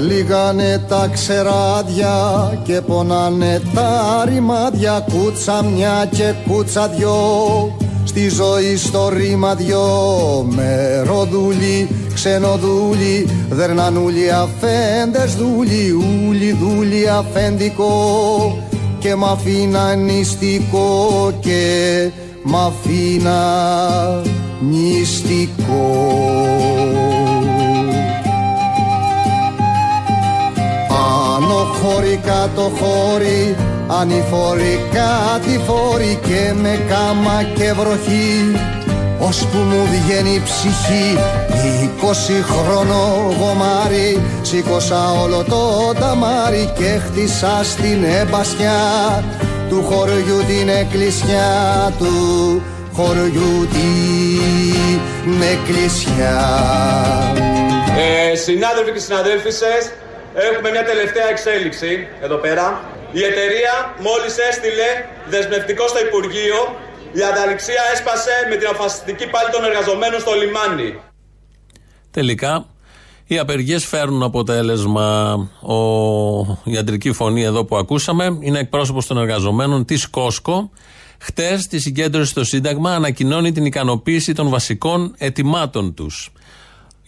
Ξελίγανε τα ξεράδια και πονάνε τα ρημάδια, κούτσα μια και κούτσα δυο, στη ζωή στο ρήμα δυο. Μεροδούλοι, ξενοδούλοι, δερνανούλοι, αφέντες δούλοι, ούλοι δούλοι αφεντικό, και μ' αφήνα νηστικό, και μ' αφήνα νηστικό. Πάνω χώρι, κάτω χώρι, ανηφορικά τη φόρη, και με κάμα και βροχή, ώσπου μου βγαίνει η ψυχή. 20χρονο γομάρι, σήκωσα όλο το ταμάρι και χτίσα στην εμπασιά του χωριού την εκκλησιά, του χωριού την εκκλησιά. Συνάδελφοι και συναδέλφισες, έχουμε μια τελευταία εξέλιξη εδώ πέρα. Η εταιρεία μόλις έστειλε δεσμευτικό στο Υπουργείο, η ανταληξία έσπασε με την αφασιστική πάλη των εργαζομένων στο λιμάνι. Τελικά, οι απεργίες φέρνουν αποτέλεσμα. Η ιατρική φωνή εδώ που ακούσαμε είναι εκπρόσωπος των εργαζομένων της Cosco. Χτες, τη συγκέντρωση στο Σύνταγμα, ανακοινώνει την ικανοποίηση των βασικών αιτημάτων τους.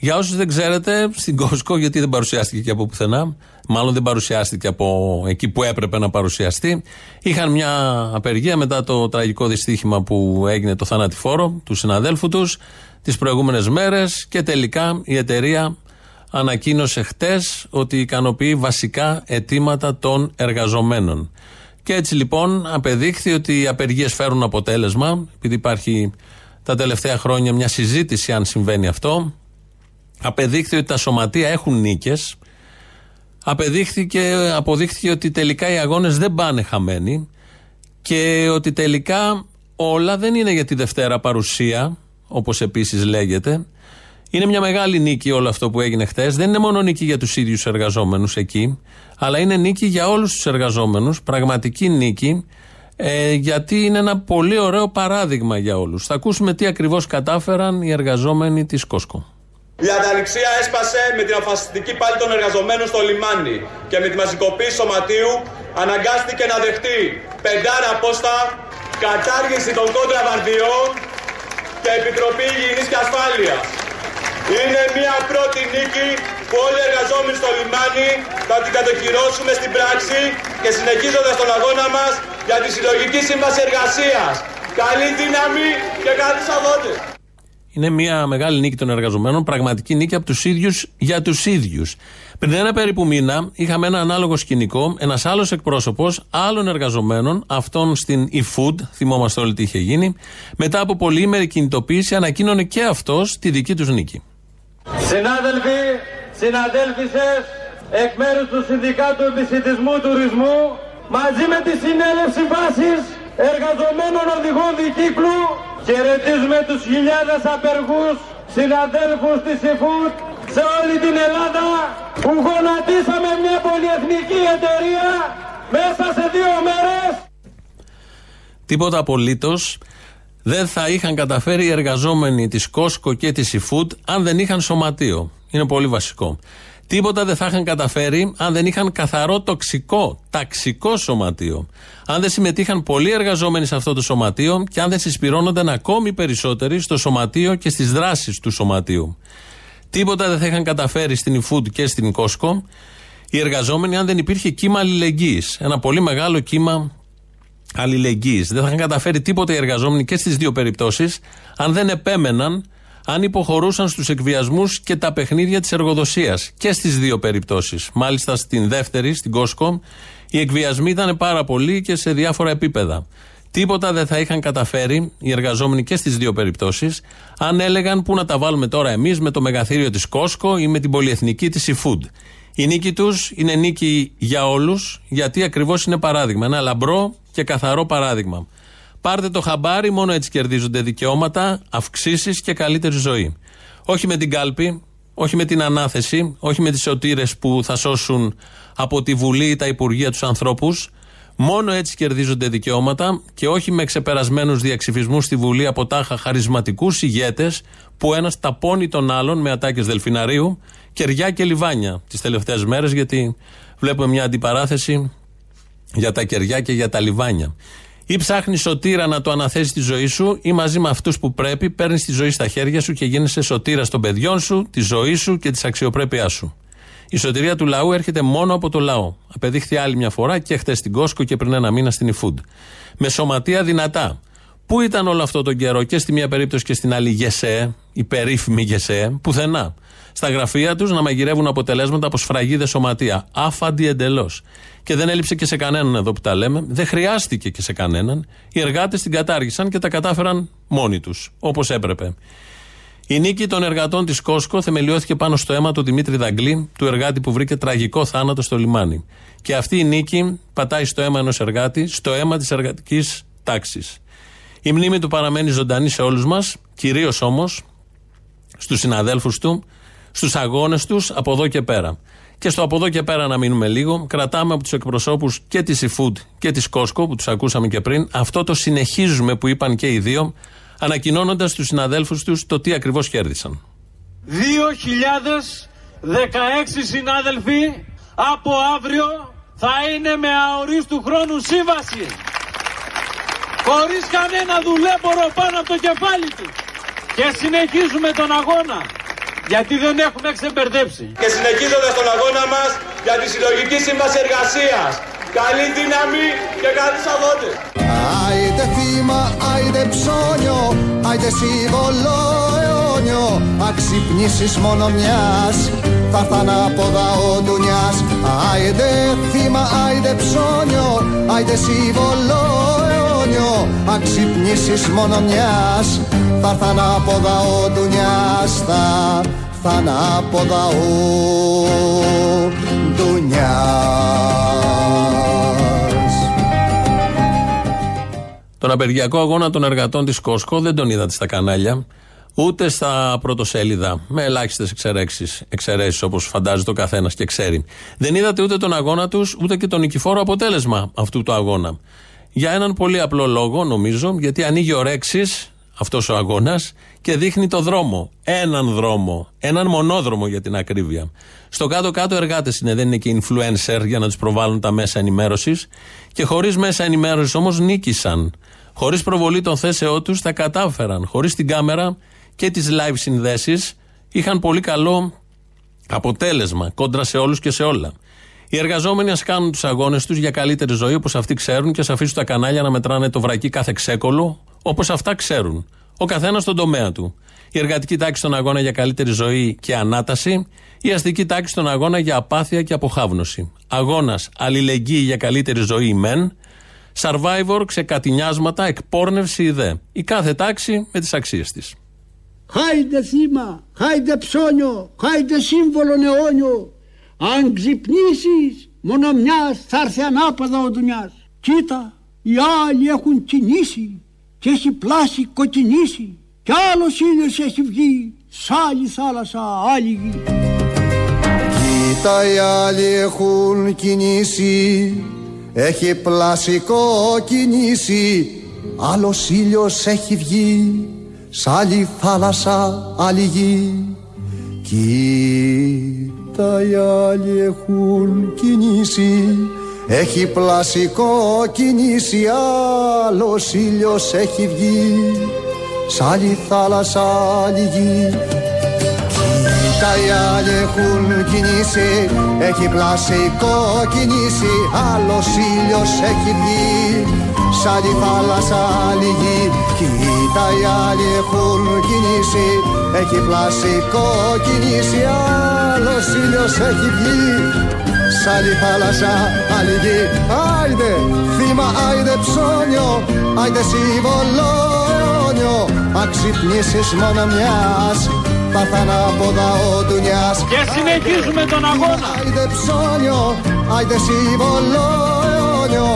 Για όσους δεν ξέρετε, στην Cosco, γιατί δεν παρουσιάστηκε και από πουθενά, μάλλον δεν παρουσιάστηκε από εκεί που έπρεπε να παρουσιαστεί, είχαν μια απεργία μετά το τραγικό δυστύχημα που έγινε, το θανατηφόρο του συναδέλφου τους, τις προηγούμενες μέρες, και τελικά η εταιρεία ανακοίνωσε χτες ότι ικανοποιεί βασικά αιτήματα των εργαζομένων. Και έτσι λοιπόν απεδείχθη ότι οι απεργίες φέρουν αποτέλεσμα, επειδή υπάρχει τα τελευταία χρόνια μια συζήτηση αν συμβαίνει αυτό. Απεδείχθη ότι τα σωματεία έχουν νίκες. Αποδείχθηκε ότι τελικά οι αγώνες δεν πάνε χαμένοι και ότι τελικά όλα δεν είναι για τη Δευτέρα παρουσία, όπως επίσης λέγεται. Είναι μια μεγάλη νίκη όλο αυτό που έγινε χτες. Δεν είναι μόνο νίκη για τους ίδιους εργαζόμενους εκεί, αλλά είναι νίκη για όλους τους εργαζόμενους, πραγματική νίκη, γιατί είναι ένα πολύ ωραίο παράδειγμα για όλους. Θα ακούσουμε τι ακριβώς κατάφεραν οι εργαζόμενοι της Cosco. Η ανταληξία έσπασε με την αφασιστική πάλη των εργαζομένων στο λιμάνι και με τη μαζικοποίηση σωματείου αναγκάστηκε να δεχτεί πεντάρα απόστα, κατάργηση των κόντραβανδιών και Επιτροπή Υγιεινής και Ασφάλειας. Είναι μια πρώτη νίκη που όλοι οι εργαζόμενοι στο λιμάνι θα την κατοχυρώσουμε στην πράξη και συνεχίζοντας τον αγώνα μας για τη συλλογική σύμβαση εργασίας. Καλή δύναμη και καλή τους αγώνες. Είναι μια μεγάλη νίκη των εργαζομένων, πραγματική νίκη από τους ίδιους για τους ίδιους. Πριν ένα περίπου μήνα είχαμε ένα ανάλογο σκηνικό, ένας άλλος εκπρόσωπος άλλων εργαζομένων, αυτών στην efood, θυμόμαστε όλοι τι είχε γίνει, μετά από πολυήμερη κινητοποίηση ανακοίνωνε και αυτός τη δική τους νίκη. Συνάδελφοι, συναδέλφισες, εκ μέρους του Συνδικάτου Επισιτισμού Τουρισμού, μαζί με τη Συνέλευση Βάσης Εργαζομένων Οδηγών Δικύκλου, χαιρετίζουμε τους χιλιάδες απεργούς συναδέλφους της efood σε όλη την Ελλάδα που γονατίσαμε μια πολυεθνική εταιρεία μέσα σε 2 μέρες. Τίποτα απολύτως δεν θα είχαν καταφέρει οι εργαζόμενοι της Cosco και της efood αν δεν είχαν σωματείο. Είναι πολύ βασικό. Τίποτα δεν θα είχαν καταφέρει αν δεν είχαν καθαρό ταξικό σωματείο. Αν δεν συμμετείχαν πολλοί εργαζόμενοι σε αυτό το σωματείο και αν δεν συσπυρώνονταν ακόμη περισσότεροι στο σωματείο και στις δράσεις του σωματείου. Τίποτα δεν θα είχαν καταφέρει στην efood και στην Cosco οι εργαζόμενοι αν δεν υπήρχε κύμα αλληλεγγύης. Ένα πολύ μεγάλο κύμα αλληλεγγύης. Δεν θα είχαν καταφέρει τίποτα οι εργαζόμενοι και στις 2 περιπτώσεις αν δεν επέμεναν, αν υποχωρούσαν στους εκβιασμούς και τα παιχνίδια της εργοδοσίας, και στις 2 περιπτώσεις. Μάλιστα στην δεύτερη, στην Cosco, οι εκβιασμοί ήταν πάρα πολλοί και σε διάφορα επίπεδα. Τίποτα δεν θα είχαν καταφέρει οι εργαζόμενοι και στις 2 περιπτώσεις αν έλεγαν πού να τα βάλουμε τώρα εμείς με το μεγαθύριο της Cosco ή με την πολυεθνική της efood. Η νίκη τους είναι νίκη για όλους, γιατί ακριβώς είναι παράδειγμα, ένα λαμπρό και καθαρό παράδειγμα. Πάρτε το χαμπάρι, μόνο έτσι κερδίζονται δικαιώματα, αυξήσεις και καλύτερη ζωή. Όχι με την κάλπη, όχι με την ανάθεση, όχι με τις σωτήρες που θα σώσουν από τη Βουλή ή τα Υπουργεία τους ανθρώπους. Μόνο έτσι κερδίζονται δικαιώματα και όχι με ξεπερασμένους διαξυφισμούς στη Βουλή από τάχα χαρισματικούς ηγέτες που ένας ταπώνει τον άλλον με ατάκες δελφιναρίου, κεριά και λιβάνια τις τελευταίες μέρες, γιατί βλέπουμε μια αντιπαράθεση για τα κεριά και για τα λιβάνια. Ή ψάχνεις σωτήρα να το αναθέσεις τη ζωή σου, ή μαζί με αυτούς που πρέπει παίρνεις τη ζωή στα χέρια σου και γίνεσαι σωτήρας των παιδιών σου, τη ζωή σου και της αξιοπρέπειάς σου. Η σωτηρία του λαού έρχεται μόνο από το λαό. Απεδείχθη άλλη μια φορά και χτες στην Cosco και πριν ένα μήνα στην efood. Με σωματεία δυνατά. Πού ήταν όλο αυτό τον καιρό και στη μία περίπτωση και στην άλλη ΓΕΣΕ, η περίφημη ΓΕΣΕ, πουθενά. Στα γραφεία τους να μαγειρεύουν αποτελέσματα από σφραγίδες σωματεία. Άφαντη εντελώς. Και δεν έλειψε και σε κανέναν εδώ που τα λέμε. Δεν χρειάστηκε και σε κανέναν. Οι εργάτες την κατάργησαν και τα κατάφεραν μόνοι τους, όπως έπρεπε. Η νίκη των εργατών της Cosco θεμελιώθηκε πάνω στο αίμα του Δημήτρη Δαγκλή, του εργάτη που βρήκε τραγικό θάνατο στο λιμάνι. Και αυτή η νίκη πατάει στο αίμα ενός εργάτη, στο αίμα της εργατικής τάξης. Η μνήμη του παραμένει ζωντανή σε όλους μας, κυρίως όμως στους συναδέλφους του, στους αγώνες τους από εδώ και πέρα. Και στο από εδώ και πέρα να μείνουμε λίγο, κρατάμε από τους εκπροσώπους και της efood και της Cosco που τους ακούσαμε και πριν, αυτό το συνεχίζουμε που είπαν και οι δύο, ανακοινώνοντας στους συναδέλφους τους το τι ακριβώς κέρδισαν. 2.016 συνάδελφοι από αύριο θα είναι με αορίστου χρόνου σύμβαση. Χωρίς κανένα δουλέμπορο πάνω από το κεφάλι του. Και συνεχίζουμε τον αγώνα, γιατί δεν έχουμε ξεμπερδέψει. Και συνεχίζοντας τον αγώνα μας για τη συλλογική σύμβαση εργασίας. Καλή δύναμη και καλούς αγώνες. Άιντε θύμα, άιντε ψώνιο, άιντε σύμβολο αιώνιο. Αν ξυπνήσεις μόνο μιας, θα έρθαν από δαό ντουνιάς. Άιντε θύμα, άιντε ψώνιο, άιντε σύμβολο αιώνιο. Αν ξυπνήσεις μόνο μιας, θα έρθαν από δαό ντουνιάς. Θα έρθαν από δαό ντουνιάς. Τον απεργιακό αγώνα των εργατών της Cosco δεν τον είδατε στα κανάλια, ούτε στα πρωτοσέλιδα, με ελάχιστες εξαιρέσεις όπως φαντάζεται ο καθένας και ξέρει. Δεν είδατε ούτε τον αγώνα τους, ούτε και τον νικηφόρο αποτέλεσμα αυτού του αγώνα. Για έναν πολύ απλό λόγο, νομίζω, γιατί ανοίγει ορέξεις αυτός ο αγώνας και δείχνει το δρόμο. Έναν δρόμο, έναν μονόδρομο για την ακρίβεια. Στο κάτω-κάτω εργάτες είναι, δεν είναι και influencer για να τους προβάλλουν τα μέσα ενημέρωσης. Και χωρίς μέσα ενημέρωσης όμως νίκησαν. Χωρίς προβολή των θέσεών τους τα κατάφεραν. Χωρίς την κάμερα και τις live συνδέσεις είχαν πολύ καλό αποτέλεσμα κόντρα σε όλους και σε όλα. Οι εργαζόμενοι ας κάνουν τους αγώνες τους για καλύτερη ζωή όπως αυτοί ξέρουν και ας αφήσουν τα κανάλια να μετράνε το βρακί κάθε ξέκολο όπως αυτά ξέρουν. Ο καθένας στον τομέα του. Η εργατική τάξη στον αγώνα για καλύτερη ζωή και ανάταση, η αστική τάξη στον αγώνα για απάθεια και αποχάβνωση. Αγώνας αλληλεγγύη για καλύτερη ζωή μεν, survivor ξεκατηνιάσματα, εκπόρνευση ιδέ. Η κάθε τάξη με τις αξίες της. Χάιντε θύμα, χάιντε ψώνιο, χάιντε σύμβολο αιώνιο. Αν ξυπνήσεις, μόνο μιας θα έρθει ανάποδα ο δουλειάς. Κοίτα, οι άλλοι έχουν κινήσει και έχει πλάσει κοκκινήσει. Κι άλλος ήλιος έχει βγει, σ' άλλη θάλασσα, άλλη γη. Κοίτα, οι άλλοι έχουν κινήσει, έχει πλάσει κοκκινήσει. Άλλος ήλιος έχει βγει, σ' άλλη θάλασσα, άλλη γη. Κοίτα, οι άλλοι έχουν κινήσει, έχει πλασικό κινήσει, άλλος ήλιος έχει βγει, σ' άλλη θάλασσα, άλλη γη. Κοίτα, οι άλλοι έχουν κινήσει, έχει πλασικό κινήσει, άλλος ήλιος έχει βγει, σ' άλλη θάλασσα, άλλη γη. Κοίτα, οι άλλοι έχουν κινήσει, έχει πλασικό κινήσει, άλλος ήλιος έχει βγει, σ' άλλη θάλασσα, άλλη γη. Άιντε θύμα, άιντε ψώνιο, άιντε συμβολόνιο. Αν ξυπνήσεις μόνο μιας, θα έρθαν από δαό ντουνιάς. Και συνεχίζουμε τον αγώνα. Άιντε ψώνιο, άιντε συμβολόνιο.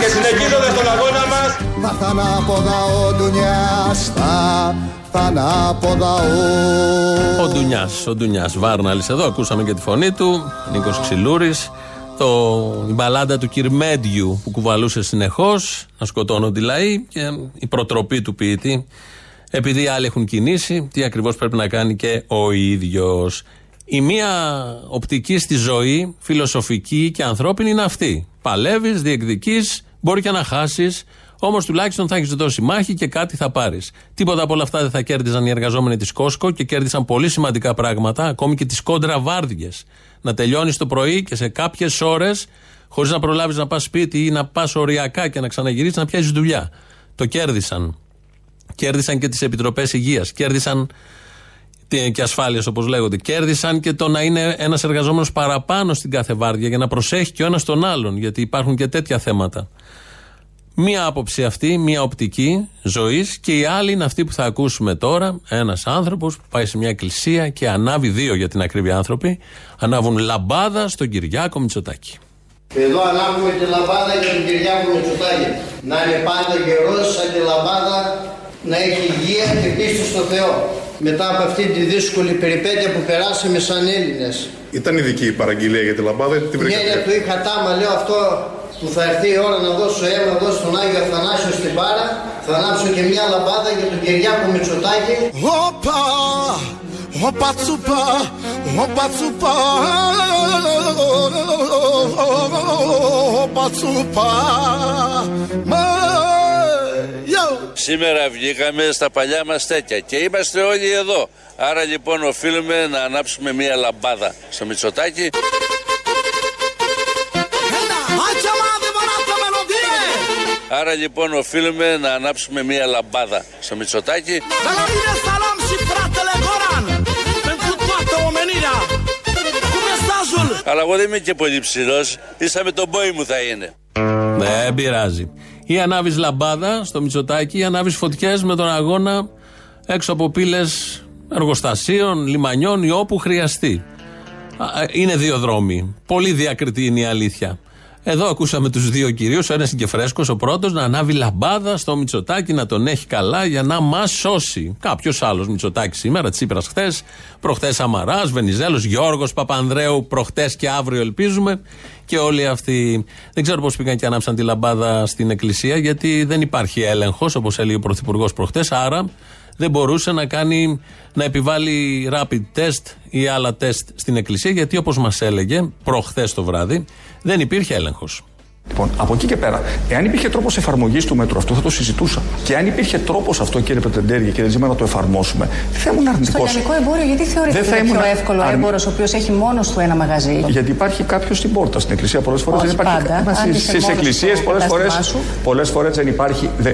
Και συνεχίζοντας τον αγώνα μας, θα έρθαν από δαό ντουνιάς, θα έρθαν από δαό. Ο Ντουνιάς, Βάρναλης εδώ, ακούσαμε και τη φωνή του, Νίκος Ξυλούρης. η μπαλάντα του Κυρμέντιου που κουβαλούσε συνεχώς, να σκοτώνονται οι λαοί, και η προτροπή του ποιητή, επειδή οι άλλοι έχουν κινήσει, τι ακριβώς πρέπει να κάνει και ο ίδιος. Η μία οπτική στη ζωή, φιλοσοφική και ανθρώπινη, είναι αυτή. Παλεύεις, διεκδικείς, μπορεί και να χάσεις, όμως τουλάχιστον θα έχεις δώσει μάχη και κάτι θα πάρεις. Τίποτα από όλα αυτά δεν θα κέρδιζαν οι εργαζόμενοι της Cosco, και κέρδισαν πολύ σημαντικά πράγματα, ακόμη και τις κόντρα βάρδιες. Να τελειώνεις το πρωί και σε κάποιες ώρες, χωρίς να προλάβεις να πας σπίτι ή να πας οριακά και να ξαναγυρίσεις, να πιάσεις δουλειά. Το κέρδισαν. Κέρδισαν και τις επιτροπές υγείας. Κέρδισαν και ασφάλειες, όπως λέγονται. Κέρδισαν και το να είναι ένας εργαζόμενος παραπάνω στην κάθε βάρδια για να προσέχει και ο ένας τον άλλον, γιατί υπάρχουν και τέτοια θέματα. Μία άποψη αυτή, μία οπτική ζωής, και η άλλη είναι αυτή που θα ακούσουμε τώρα. Ένας άνθρωπος που πάει σε μια εκκλησία και ανάβει, δύο για την ακρίβεια άνθρωποι, ανάβουν λαμπάδα στον Κυριάκο Μητσοτάκη. Εδώ ανάβουμε τη λαμπάδα για τον Κυριάκο Μητσοτάκη. Να είναι πάντα γερός σαν τη λαμπάδα, να έχει υγεία και πίστη στο Θεό. Μετά από αυτή τη δύσκολη περιπέτεια που περάσαμε σαν Έλληνες. Ήταν ειδική η παραγγελία για τη λαμπάδα, την βρήκατε? Ναι, του είχα τάμα, λέω, αυτό που θα έρθει η ώρα να δώσω αίμα εδώ στον Άγιο Αθανάσιο στην Πάρα, θα ανάψω και μια λαμπάδα για τον Κυριάκο Μητσοτάκη. Όπα, όπα τσούπα, όπα τσούπα, όπα τσούπα. Σήμερα βγήκαμε στα παλιά μας τέτοια και είμαστε όλοι εδώ. Άρα λοιπόν οφείλουμε να ανάψουμε μια λαμπάδα στο Μητσοτάκη. Άρα λοιπόν οφείλουμε να ανάψουμε μια λαμπάδα στο Μητσοτάκη. Αλλά εγώ δεν είμαι και πολύ ψηλός, ίσα με τον πόη μου θα είναι. Δεν πειράζει. Ή ανάβεις λαμπάδα στο Μητσοτάκη, ή ανάβεις φωτιές με τον αγώνα έξω από πύλες εργοστασίων, λιμανιών ή όπου χρειαστεί. Είναι δύο δρόμοι. Πολύ διακριτή είναι η αλήθεια. Εδώ ακούσαμε τους δύο κυρίους, ο ένας είναι και φρέσκος, ο πρώτος, να ανάβει λαμπάδα στο Μητσοτάκη, να τον έχει καλά για να μας σώσει. Κάποιος άλλος Μητσοτάκη σήμερα, Τσίπρας χθες, προχθές Αμαράς, Βενιζέλος, Γιώργος Παπανδρέου, προχθές και αύριο ελπίζουμε. Και όλοι αυτοί, δεν ξέρω πώς πήγαν και ανάψαν τη λαμπάδα στην εκκλησία, γιατί δεν υπάρχει έλεγχος, όπως έλεγε ο Πρωθυπουργός προχθές, άρα δεν μπορούσε να επιβάλλει rapid test ή άλλα τεστ στην εκκλησία, γιατί όπως μας έλεγε προχθές το βράδυ, δεν υπήρχε έλεγχος. Λοιπόν, από εκεί και πέρα, εάν υπήρχε τρόπος εφαρμογής του μέτρου αυτού, θα το συζητούσα. Και αν υπήρχε τρόπος αυτό, κύριε Πετεντέρη, και δεν ζήτημα να το εφαρμόσουμε, δεν θα ήμουν αρνητικός. Στο λιανικό εμπόριο, γιατί θεωρείται πιο εύκολο έμπορος ο οποίος έχει μόνος του ένα μαγαζί? Γιατί υπάρχει κάποιος στην πόρτα. Στην εκκλησία πολλές φορές δεν υπάρχει. Στις εκκλησίες πολλές φορές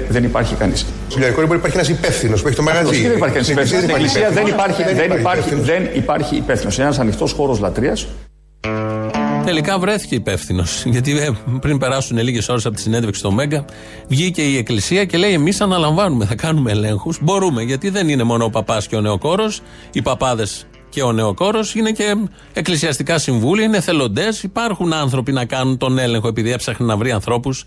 δεν υπάρχει κανείς. Στο λιανικό εμπόριο υπάρχει ένας υπεύθυνος που έχει το μαγαζί. Στην εκκλησία δεν υπάρχει υπεύθυνος. Είναι ένας ανοιχτός χώρος λατρείας. Τελικά βρέθηκε υπεύθυνος, γιατί πριν περάσουν λίγες ώρες από τη συνέντευξη στο Μέγκα, βγήκε η εκκλησία και λέει: εμείς αναλαμβάνουμε, θα κάνουμε ελέγχους. Μπορούμε, γιατί δεν είναι μόνο ο παπάς και ο νεοκόρος, οι παπάδες και ο νεοκόρος, είναι και εκκλησιαστικά συμβούλια, είναι εθελοντές. Υπάρχουν άνθρωποι να κάνουν τον έλεγχο, επειδή έψαχνε να βρει ανθρώπους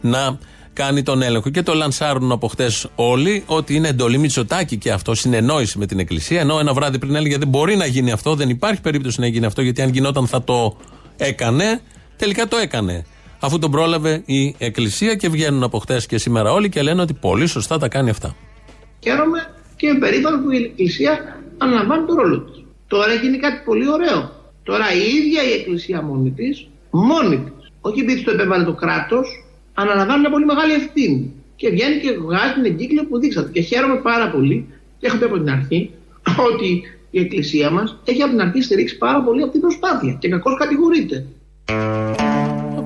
να κάνει τον έλεγχο. Και το λανσάρουν από χτες όλοι ότι είναι εντολή Μητσοτάκη και αυτό, συνεννόηση με την εκκλησία. Ενώ ένα βράδυ πριν έλεγε: δεν μπορεί να γίνει αυτό, δεν υπάρχει περίπτωση να γίνει αυτό, γιατί αν γινόταν θα το έκανε. Τελικά το έκανε, αφού τον πρόλαβε η εκκλησία, και βγαίνουν από χτες και σήμερα όλοι και λένε ότι πολύ σωστά τα κάνει αυτά. Χαίρομαι και είμαι περήφανος που η εκκλησία αναλαμβάνει τον ρόλο της. Τώρα γίνει κάτι πολύ ωραίο. Τώρα η ίδια η εκκλησία μόνη της, όχι επειδή το επέβαλε το κράτος, αναλαμβάνει μια πολύ μεγάλη ευθύνη. Και βγαίνει και βγάζει την εγκύκλιο που δείξατε. Και χαίρομαι πάρα πολύ, και έχω πει από την αρχή ότι η εκκλησία μας έχει από την αρχή στηρίξει πάρα πολύ αυτή την προσπάθεια και κακώς κατηγορείται.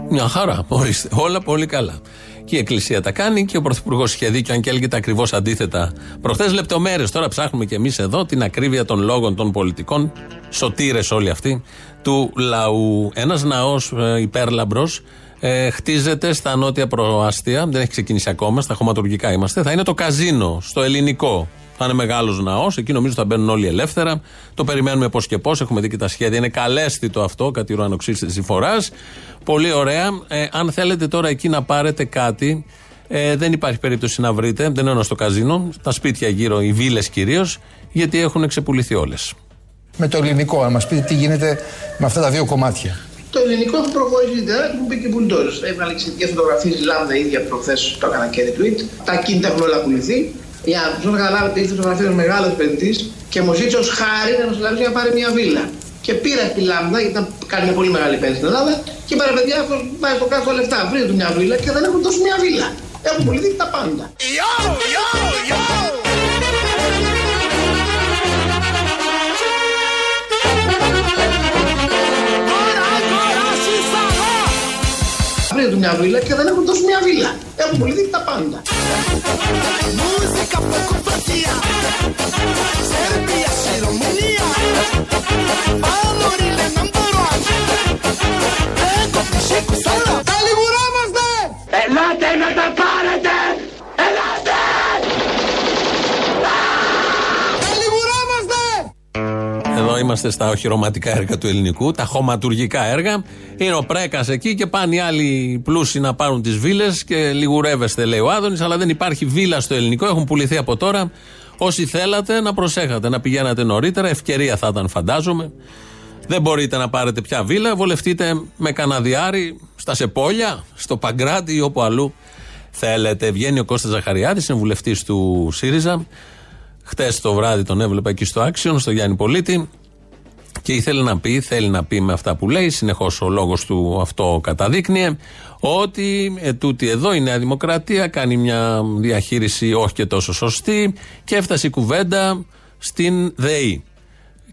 Μια χαρά, ορίστε, όλα πολύ καλά. Και η εκκλησία τα κάνει και ο Πρωθυπουργός είχε δίκιο, αν και έλεγε τα ακριβώς αντίθετα προχθές. Λεπτομέρειες τώρα ψάχνουμε και εμείς εδώ, την ακρίβεια των λόγων των πολιτικών, σωτήρες όλοι αυτοί του λαού. Ένας ναός υπέρλαμπρος χτίζεται στα νότια προάστια, δεν έχει ξεκινήσει ακόμα, στα χωματουργικά είμαστε. Θα είναι το καζίνο στο Ελληνικό. Θα είναι μεγάλος ναός, εκεί νομίζω θα μπαίνουν όλοι ελεύθερα. Το περιμένουμε πώς και πώς, έχουμε δει και τα σχέδια. Είναι καλέσθητο αυτό, κάτι ουρανοξύστης της συμφοράς. Πολύ ωραία. Αν θέλετε τώρα εκεί να πάρετε κάτι, δεν υπάρχει περίπτωση να βρείτε. Δεν εννοώ στο καζίνο, στα σπίτια γύρω, οι βίλες κυρίως, γιατί έχουν ξεπουληθεί όλες. Με το Ελληνικό, να μας πείτε τι γίνεται με αυτά τα δύο κομμάτια. Το ελληνικό έχει προχωρήσει, έχουν μπει και μπουλντόζες. Έβγαλε εξαιρετικές φωτογραφίες, λάμδα ίδια προχθές, το έκανα και retweet. Τα κινητά έχουν όλα ακολουθεί. Για να του καταλάβετε, είχε φωτογραφία με μεγάλο επενδυτή και μου ζήτησε ως χάρη να μας για να πάρει μια βίλα. Και πήρα τη λάμδα, γιατί ήταν κάνει μια πολύ μεγάλη επένδυση στην Ελλάδα, και είπα ρε παιδιά, αυτό πάει στο κάτω λεφτά. Βρείτε του μια βίλα και δεν έχουν τόσο μια βίλα. Έχουν πουληθεί τα πάντα. Βρείτε του μια βίλα και δεν έχουν τόσο μια βίλα. Έχουν πουληθεί τα πάντα. Μουσικά, πορκοπρατία, Σερβία, Σερομονία, Παλόριλε, Ναμποράν, Έκο, Φυσίκου, Σαλά. Τα λιγουράμαστε! Ελάτε να τα πάρετε! Ελάτε! Τα λιγουράμαστε! Εδώ είμαστε στα οχυρωματικά έργα του ελληνικού, τα χωματουργικά έργα. Είναι ο Πρέκας εκεί και πάνε οι άλλοι πλούσιοι να πάρουν τις βίλες και λιγουρεύεστε, λέει ο Άδωνης, αλλά δεν υπάρχει βίλα στο ελληνικό, έχουν πουληθεί από τώρα. Όσοι θέλατε να προσέχατε, να πηγαίνατε νωρίτερα, ευκαιρία θα ήταν φαντάζομαι. Δεν μπορείτε να πάρετε πια βίλα, βολευτείτε με καναδιάρι στα Σεπόλια, στο Παγκράτη ή όπου αλλού θέλετε. Βγαίνει ο Κώστας Ζαχαριάδης, είναι βουλευτής του ΣΥΡΙΖΑ. Χτες το βράδυ τον έβλεπα εκεί στο Άξιον, στο Γιάννη Πολίτη. Και ήθελε να πει, θέλει να πει με αυτά που λέει, συνεχώς ο λόγος του αυτό καταδείκνυε, ότι τούτη εδώ η Νέα Δημοκρατία κάνει μια διαχείριση όχι και τόσο σωστή και έφτασε η κουβέντα στην ΔΕΗ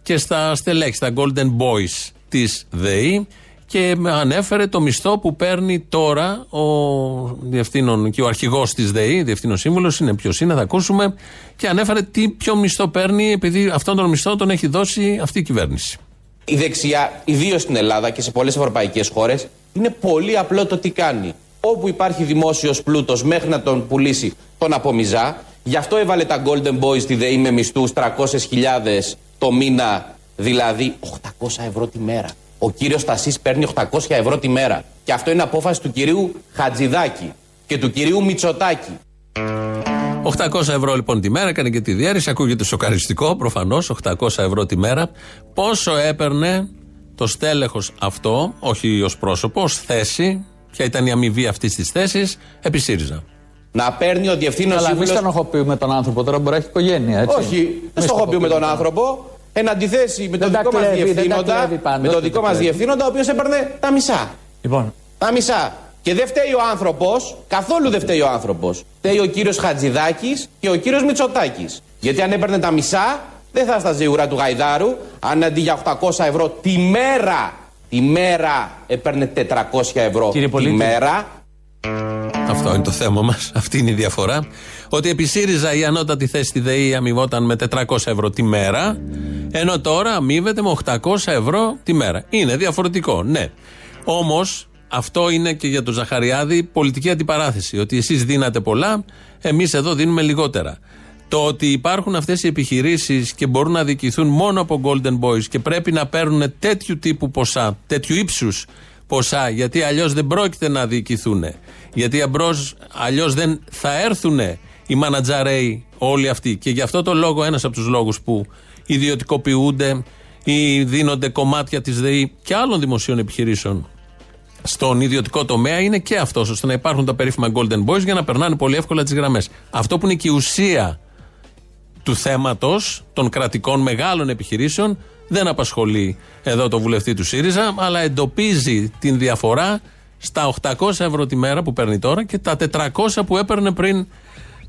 και στα στελέχη, στα Golden Boys της ΔΕΗ και ανέφερε το μισθό που παίρνει τώρα ο διευθύνων και ο αρχηγός της ΔΕΗ, διευθύνων σύμβουλος, είναι ποιος είναι, θα ακούσουμε, και ανέφερε τι ποιο μισθό παίρνει, επειδή αυτόν τον μισθό τον έχει δώσει αυτή η κυβέρνηση. Η δεξιά, ιδίως στην Ελλάδα και σε πολλές ευρωπαϊκές χώρες, είναι πολύ απλό το τι κάνει. Όπου υπάρχει δημόσιος πλούτος μέχρι να τον πουλήσει, τον απομιζά. Γι' αυτό έβαλε τα Golden Boys στη ΔΕΗ με μισθούς 300.000 το μήνα, δηλαδή 800 ευρώ τη μέρα. Ο κύριος Στασής παίρνει 800 ευρώ τη μέρα. Και αυτό είναι απόφαση του κυρίου Χατζηδάκη και του κυρίου Μητσοτάκη. 800 ευρώ λοιπόν τη μέρα, έκανε και τη διαίρεση. Ακούγεται σοκαριστικό προφανώς, 800 ευρώ τη μέρα. Πόσο έπαιρνε το στέλεχος αυτό, όχι ως πρόσωπο, ως θέση, ποια ήταν η αμοιβή αυτής της θέσης, επί ΣΥΡΙΖΑ. Να παίρνει ο διευθύνων σύμβουλος. Αλλά εμείς στενοχοποιούμε τον άνθρωπο, τώρα μπορεί να έχει οικογένεια, έτσι. Όχι, δεν στενοχοποιούμε τον άνθρωπο. Εν αντιθέσει με τον δικό μας διευθύνοντα, ο οποίος έπαιρνε τα μισά. Λοιπόν. Τα μισά. Και δεν φταίει ο άνθρωπος, καθόλου δεν φταίει ο άνθρωπος. Φταίει ο κύριος Χατζηδάκης και ο κύριος Μητσοτάκης. Γιατί αν έπαιρνε τα μισά, δεν θα στα ζευγάρια του Γαϊδάρου, αν αντί για 800 ευρώ τη μέρα, έπαιρνε 400 ευρώ τη μέρα. Αυτό είναι το θέμα μας. Αυτή είναι η διαφορά. Ότι επί ΣΥΡΙΖΑ η ανώτατη θέση στη ΔΕΗ αμοιβόταν με 400 ευρώ τη μέρα, ενώ τώρα αμείβεται με 800 ευρώ τη μέρα. Είναι διαφορετικό, ναι. Όμως αυτό είναι και για τον Ζαχαριάδη πολιτική αντιπαράθεση. Ότι εσείς δίνατε πολλά, εμείς εδώ δίνουμε λιγότερα. Το ότι υπάρχουν αυτές οι επιχειρήσεις και μπορούν να διοικηθούν μόνο από Golden Boys και πρέπει να παίρνουν τέτοιου τύπου ποσά, τέτοιου ύψους ποσά, γιατί αλλιώς δεν πρόκειται να διοικηθούν. Γιατί αλλιώς δεν θα έρθουν οι μανατζαρέοι όλοι αυτοί. Και γι' αυτό το λόγο, ένας από τους λόγους που ιδιωτικοποιούνται ή δίνονται κομμάτια της ΔΕΗ και άλλων δημοσίων επιχειρήσεων στον ιδιωτικό τομέα, είναι και αυτός, ώστε να υπάρχουν τα περίφημα Golden Boys για να περνάνε πολύ εύκολα τις γραμμές. Αυτό που είναι και η ουσία του θέματος των κρατικών μεγάλων επιχειρήσεων δεν απασχολεί εδώ το βουλευτή του ΣΥΡΙΖΑ, αλλά εντοπίζει την διαφορά στα 800 ευρώ τη μέρα που παίρνει τώρα και τα 400 που έπαιρνε πριν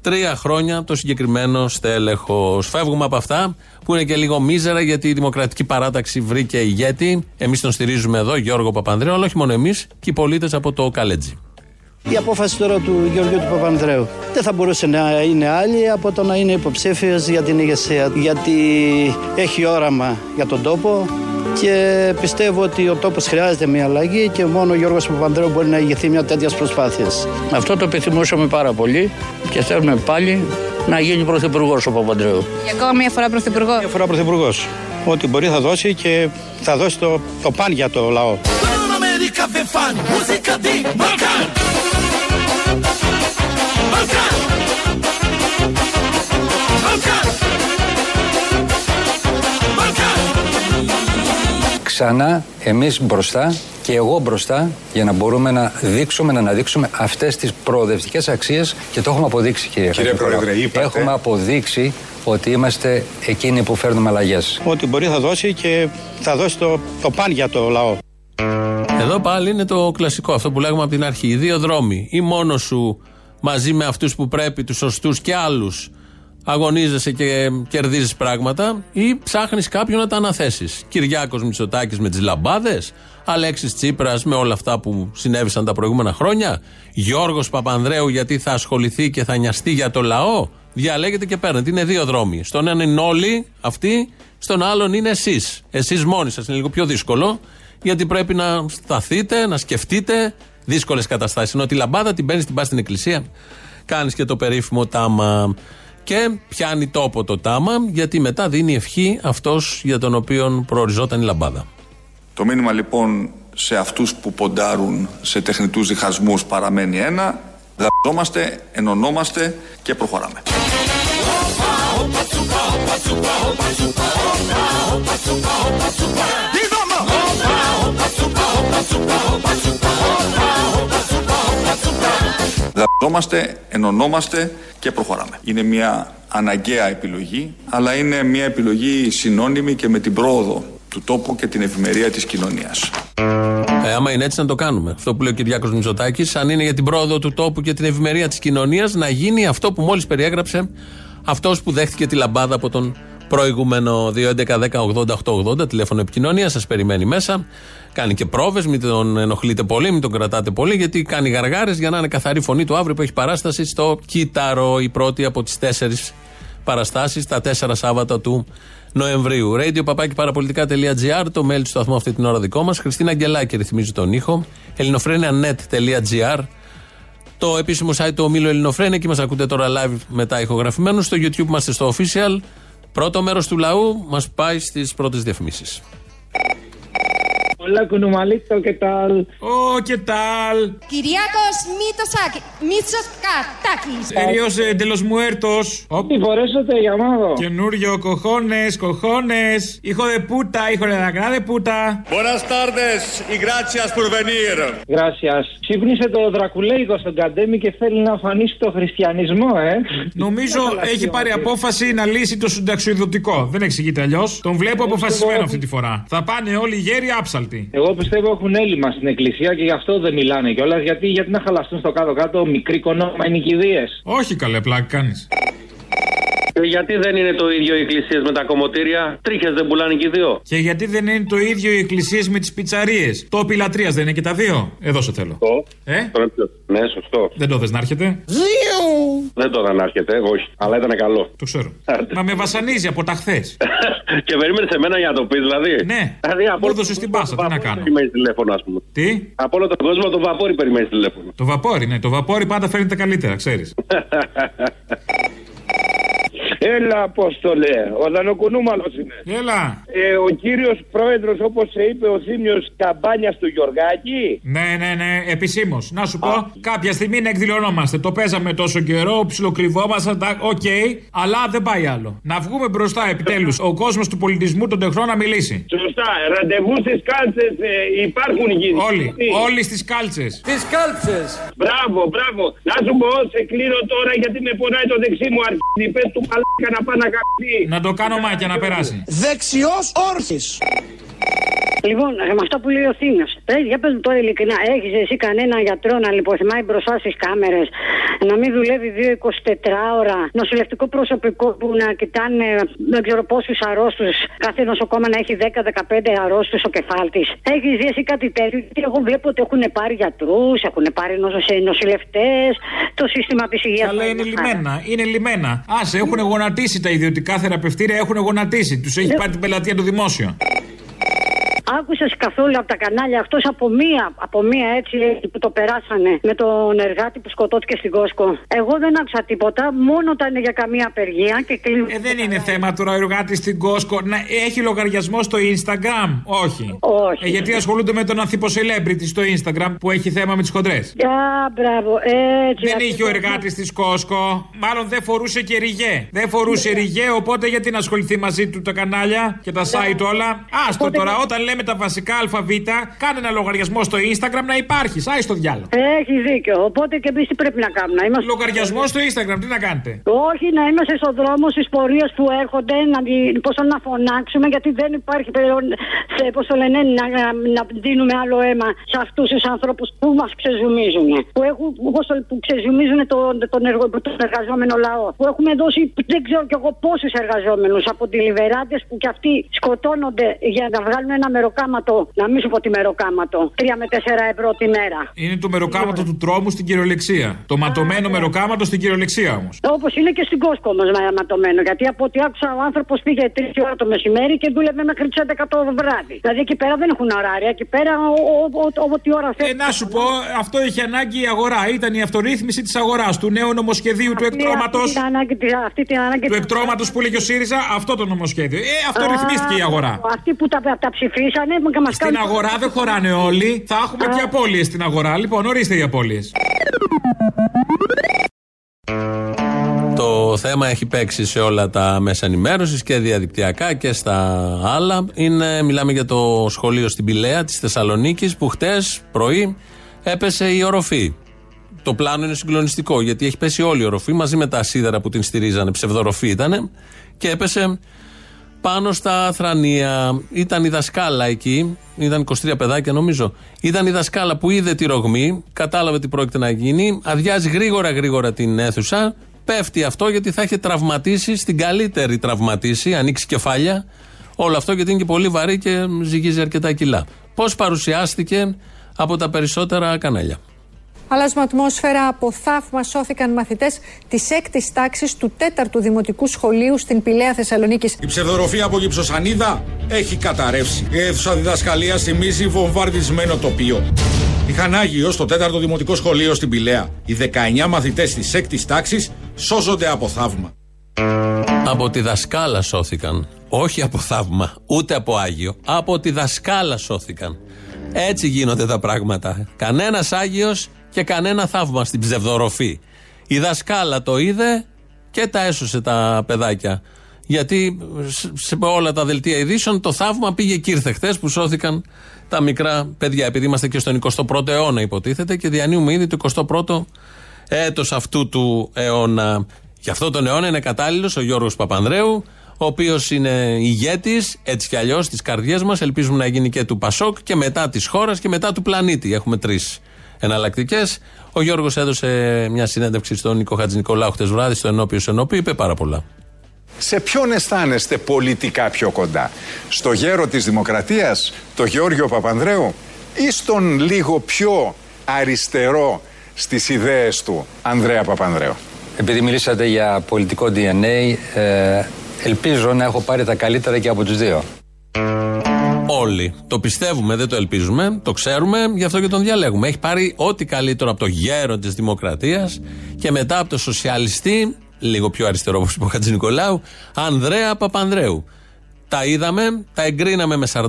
3 χρόνια το συγκεκριμένο στέλεχος. Φεύγουμε από αυτά που είναι και λίγο μίζερα, γιατί η Δημοκρατική Παράταξη βρήκε ηγέτη. Εμείς τον στηρίζουμε εδώ, Γιώργο Παπανδρέου, αλλά όχι μόνο εμείς και οι πολίτες από το Καλέτζι. Η απόφαση τώρα του Γιώργιου του Παπανδρέου δεν θα μπορούσε να είναι άλλη από το να είναι υποψήφιος για την ηγεσία, γιατί έχει όραμα για τον τόπο και πιστεύω ότι ο τόπος χρειάζεται μια αλλαγή και μόνο ο Γιώργος Παπανδρέου μπορεί να ηγηθεί μια τέτοιας προσπάθειας. Αυτό το επιθυμούσαμε πάρα πολύ και θέλουμε πάλι να γίνει πρωθυπουργός ο Παπανδρέου. Για ακόμα μια φορά πρωθυπουργός. Μια φορά πρωθυπουργός. Ό,τι μπορεί θα δώσει και θα δώσει το παν για το λαό. Ξανά εμείς μπροστά και εγώ μπροστά για να μπορούμε να δείξουμε, να αναδείξουμε αυτές τις προοδευτικές αξίες και το έχουμε αποδείξει, κύριε Πρόεδρε. Έχουμε αποδείξει ότι είμαστε εκείνοι που φέρνουμε αλλαγές. Ό,τι μπορεί θα δώσει και θα δώσει το παν για το λαό. Εδώ πάλι είναι το κλασικό, αυτό που λέγαμε από την αρχή. Οι δύο δρόμοι. Ή μόνος σου μαζί με αυτούς που πρέπει, τους σωστούς και άλλους, αγωνίζεσαι και κερδίζεις πράγματα, ή ψάχνεις κάποιον να τα αναθέσεις. Κυριάκος Μητσοτάκης με τις λαμπάδες, Αλέξης Τσίπρας με όλα αυτά που συνέβησαν τα προηγούμενα χρόνια, Γιώργος Παπανδρέου γιατί θα ασχοληθεί και θα νοιαστεί για το λαό. Διαλέγετε και παίρνετε. Είναι δύο δρόμοι. Στον έναν είναι όλοι αυτοί, στον άλλον είναι εσείς. Εσείς μόνοι σας είναι λίγο πιο δύσκολο, γιατί πρέπει να σταθείτε, να σκεφτείτε. Δύσκολες καταστάσεις. Ενώ τη λαμπάδα την παίρνεις, την πας στην εκκλησία, κάνεις και το περίφημο τάμα. Και πιάνει τόπο το τάμα, γιατί μετά δίνει ευχή αυτός για τον οποίο προοριζόταν η λαμπάδα. Το μήνυμα λοιπόν σε αυτούς που ποντάρουν σε τεχνητούς διχασμούς παραμένει ένα: δαπτώμαστε, ενωνόμαστε και προχωράμε. Δαπτώμαστε, ενωνόμαστε και προχωράμε. Είναι μια αναγκαία επιλογή, αλλά είναι μια επιλογή συνώνυμη και με την πρόοδο του τόπου και την ευημερία της κοινωνίας. Άμα είναι έτσι να το κάνουμε. Αυτό που λέει ο Κυριάκος Μητσοτάκης, αν είναι για την πρόοδο του τόπου και την ευημερία της κοινωνίας, να γίνει αυτό που μόλις περιέγραψε αυτός που δέχτηκε τη λαμπάδα από τον προηγούμενο. 2.11.10.80.880 τηλέφωνο επικοινωνία, σας περιμένει μέσα. Κάνει και πρόβες, μην τον ενοχλείτε πολύ, μην τον κρατάτε πολύ, γιατί κάνει γαργάρες για να είναι καθαρή φωνή του αύριο που έχει παράσταση στο Κίταρο, η πρώτη από τις 4 παραστάσεις τα 4 Σάββατα του Νοεμβρίου. radio.parapolitica.gr το mail του σταθμού αυτή την ώρα δικό μας. Χριστίνα Αγγελάκη ρυθμίζει τον ήχο. ελληνοφρένια.net.gr το επίσημο site του ομίλου Ελληνοφρένια, και μας ακούτε τώρα live μετά ηχογραφημένους. Στο YouTube είμαστε στο official. Πρώτο μέρος του λαού μας πάει στις πρώτες διαφημίσεις. Hola, Kunumalito, ¿qué tal? Oh, ¿qué tal? Κυριάκος Μητσοτάκης. Serios de los muertos. Ό,τι φορέσατε για μάδο. Καινούριο, κοχώνες, κοχώνες. Hijo de puta, hijo de la gran de puta. Buenas tardes y gracias por venir. Gracias. Ξύπνησε το Δρακουλέικο στον Καντέμι και θέλει να αφανίσει το χριστιανισμό, Νομίζω έχει πάρει απόφαση να λύσει το συνταξιοδοτικό. Δεν εξηγείται αλλιώς. Τον βλέπω αποφασισμένο αυτή τη φορά. Θα πάνε όλοι γέροι άψαλτοι. Εγώ πιστεύω έχουν έλλειμμα στην εκκλησία και γι' αυτό δεν μιλάνε κιόλας. Γιατί να χαλαστούν στο κάτω-κάτω μικροί κονόμα ενοικιδίες. Όχι καλέ, πλάκα κάνεις. Γιατί δεν είναι το ίδιο οι εκκλησίες με τα κομμωτήρια? Τρίχες δεν πουλάνε και οι δύο. Και γιατί δεν είναι το ίδιο οι εκκλησίες με τις πιτσαρίες? Το πιλατρίας δεν είναι και τα δύο? Εδώ σε θέλω. Ναι, σωστό. Δεν το θες να έρχεται? Δεν το να έρχεται, όχι. Αλλά ήταν καλό. Το ξέρω. Μα με βασανίζει από τα χθες. Και περίμενε σε μένα για να το πεις, δηλαδή. Ναι. Μου έδωσε την πάσα, τι να κάνω. Τι? Από όλο τον κόσμο το βαπόρι περιμένει τηλέφωνο. Το βαπόρι, ναι. Το βαπόρι πάντα φαίνεται καλύτερα, ξέρεις. Έλα, Απόστολε, ο Δανοκουνούμαλος είναι. Έλα. Ο κύριος πρόεδρος, όπως σε είπε ο Θήμιος, καμπάνιας του Γιωργάκη. Ναι, επισήμως. Να σου πω, κάποια στιγμή να εκδηλωνόμαστε. Το παίζαμε τόσο καιρό, ψιλοκριβόμασταν, οκ, αλλά δεν πάει άλλο. Να βγούμε μπροστά, επιτέλους. Ο κόσμος του πολιτισμού τον τεχνό να μιλήσει. Σωστά, ραντεβού στις κάλτσες υπάρχουν γύρω. Όλοι στις κάλτσες. Στις κάλτσες. Μπράβο. Να σου πω, σε κλείνω τώρα γιατί με πονάει το δεξί μου αρχιδιπέ του παλαιού. Να το κάνω μάκια να περάσει. Δεξιός όρθις. Λοιπόν, με αυτό που λέει ο Θήμιος, για πες μου τώρα ειλικρινά, έχεις εσύ κανένα γιατρό να λιποθυμάει μπροστά στις κάμερες, να μην δουλεύει 2-24 ώρα, νοσηλευτικό προσωπικό που να κοιτάνε, δεν ξέρω πόσους αρρώστους, κάθε νοσοκόμα να έχει 10-15 αρρώστους ο κεφάλτης. Έχεις δει εσύ κάτι τέτοιο? Γιατί εγώ βλέπω ότι έχουν πάρει γιατρούς, έχουν πάρει νοσηλευτές, το σύστημα της υγείας. Αλλά είναι λιμένα, είναι λιμένα. Άσε, έχουν γονατίσει τα ιδιωτικά θεραπευτήρια, έχουν γονατίσει. Τους έχει πάρει την πελατεία του δημόσιο. Άκουσες καθόλου από τα κανάλια, εκτός από μία έτσι που το περάσανε με τον εργάτη που σκοτώθηκε στην Cosco? Εγώ δεν άκουσα τίποτα, μόνο όταν είναι για καμία απεργία και κλείνουν. Δεν είναι θέμα τώρα ο εργάτης στην Cosco να έχει λογαριασμό στο Instagram, όχι. Γιατί ασχολούνται με τον ανθιποσελέμπριτη στο Instagram που έχει θέμα με τις χοντρές. Μπράβο, έτσι. Δεν είχε ο εργάτης της Cosco, μάλλον δεν φορούσε και ριγέ. Δεν φορούσε ριγέ, οπότε γιατί να ασχοληθεί μαζί του τα κανάλια και τα site όλα. Άστο τώρα, όταν λέμε με τα βασικά αλφαβήτα, κάνε ένα λογαριασμό στο Instagram να υπάρχει. Άι στο διάλογο. Έχει δίκιο. Οπότε και εμείς τι πρέπει να κάνουμε. Να είμαστε... Λογαριασμό στο Instagram, τι να κάνετε. Όχι, να είμαστε στον δρόμο στις πορείες που έρχονται, να φωνάξουμε, γιατί δεν υπάρχει πλέον, πώς το λένε, να δίνουμε άλλο αίμα σε αυτούς τους ανθρώπους που μας ξεζουμίζουν. Που ξεζουμίζουν τον εργαζόμενο λαό. Που έχουμε δώσει δεν ξέρω κι εγώ πόσους εργαζόμενους από τη Λιβεράντες που κι αυτοί σκοτώνονται για να βγάλουν ένα μεροκάματο. Να μην σου πω τι μεροκάματο. 3 με 4 ευρώ τη μέρα. Είναι το μεροκάματο του τρόμου στην κυριολεξία. Το ματωμένο μεροκάματο στην κυριολεξία όμως. Όπως είναι και στην Cosco όμως ματωμένο. Γιατί από ό,τι άκουσα ο άνθρωπος πήγε 3 ώρα το μεσημέρι και δούλευε μέχρι τις 11 το βράδυ. Δηλαδή εκεί πέρα δεν έχουν ωράρια. Εκεί πέρα ό,τι ώρα θέλει. Να σου πω, αυτό είχε ανάγκη η αγορά. Ήταν η αυτορύθμιση της αγοράς του νέου νομοσχεδίου του εκτρώματος. Του εκτρώματος που λέγει ο ΣΥΡΙΖΑ, αυτό το νομοσχέδιο. Αυτορυθμίστηκε η αγορά. Αυτοί που τα ψηφίσανε και μας κάνουν. Στην αγορά δεν χωράνε όλοι. Θα έχουμε και απώλειες στην αγορά. Λοιπόν, ορίστε οι απώλειες. Το θέμα έχει παίξει σε όλα τα μέσα ενημέρωσης και διαδικτυακά και στα άλλα. Μιλάμε για το σχολείο στην Πυλαία της Θεσσαλονίκης που χτες πρωί έπεσε η οροφή. Το πλάνο είναι συγκλονιστικό γιατί έχει πέσει όλη η οροφή μαζί με τα σίδερα που την στηρίζανε, ψευδοροφή ήτανε, και έπεσε πάνω στα θρανία. Ήταν η δασκάλα εκεί, ήταν 23 παιδάκια νομίζω. Ήταν η δασκάλα που είδε τη ρογμή, κατάλαβε τι πρόκειται να γίνει, αδειάζει γρήγορα την αίθουσα. Πέφτει αυτό γιατί θα είχε τραυματίσει, στην καλύτερη τραυματίσει, ανοίξει κεφάλια. Όλο αυτό γιατί είναι και πολύ βαρύ και ζυγίζει αρκετά κιλά. Πώς παρουσιάστηκε από τα περισσότερα κανάλια. Αλλάζουμε ατμόσφαιρα. Από θαύμα σώθηκαν μαθητές της 6ης τάξης του 4ου Δημοτικού Σχολείου στην Πυλαία Θεσσαλονίκης. Η ψευδορροφία από γυψοσανίδα έχει καταρρεύσει. Η αίθουσα διδασκαλίας θυμίζει βομβαρδισμένο τοπίο. Είχαν άγιο στο 4ο Δημοτικό Σχολείο στην Πυλαία. Οι 19 μαθητές της 6ης τάξης σώζονται από θαύμα. Από τη δασκάλα σώθηκαν. Όχι από θαύμα, ούτε από άγιο. Από τη δασκάλα σώθηκαν. Έτσι γίνονται τα πράγματα. Κανένας άγιος και κανένα θαύμα στην ψευδορροφή. Η δασκάλα το είδε και τα έσωσε τα παιδάκια. Γιατί σε όλα τα δελτία ειδήσεων το θαύμα πήγε και ήρθε χτες που σώθηκαν τα μικρά παιδιά. Επειδή είμαστε και στον 21ο αιώνα υποτίθεται και διανύουμε ήδη το 21ο έτος αυτού του αιώνα. Γι' αυτό τον αιώνα είναι κατάλληλος ο Γιώργος Παπανδρέου, ο οποίος είναι ηγέτης, έτσι κι αλλιώς, της καρδιές μας. Ελπίζουμε να γίνει και του Πασόκ και μετά της χώρας και μετά του πλανήτη. Έχουμε 3 εναλλακτικές. Ο Γιώργος έδωσε μια συνέντευξη στον Νίκο Χατζηνικολάου χτες βράδυ, στο ενώπιος, είπε πάρα πολλά. Σε ποιον αισθάνεστε πολιτικά πιο κοντά, στο γέρο της Δημοκρατίας, το Γιώργο Παπανδρέου, ή στον λίγο πιο αριστερό στις ιδέες του Ανδρέα Παπανδρέου? Επειδή μιλήσατε για πολιτικό DNA, ελπίζω να έχω πάρει τα καλύτερα και από τους δύο. Όλοι. Το πιστεύουμε, δεν το ελπίζουμε, το ξέρουμε, γι' αυτό και τον διαλέγουμε. Έχει πάρει ό,τι καλύτερο από το γέρο της Δημοκρατίας και μετά από το σοσιαλιστή, λίγο πιο αριστερό όπως είπε ο Χατζηνικολάου, Ανδρέα Παπανδρέου. Τα είδαμε, τα εγκρίναμε με 43%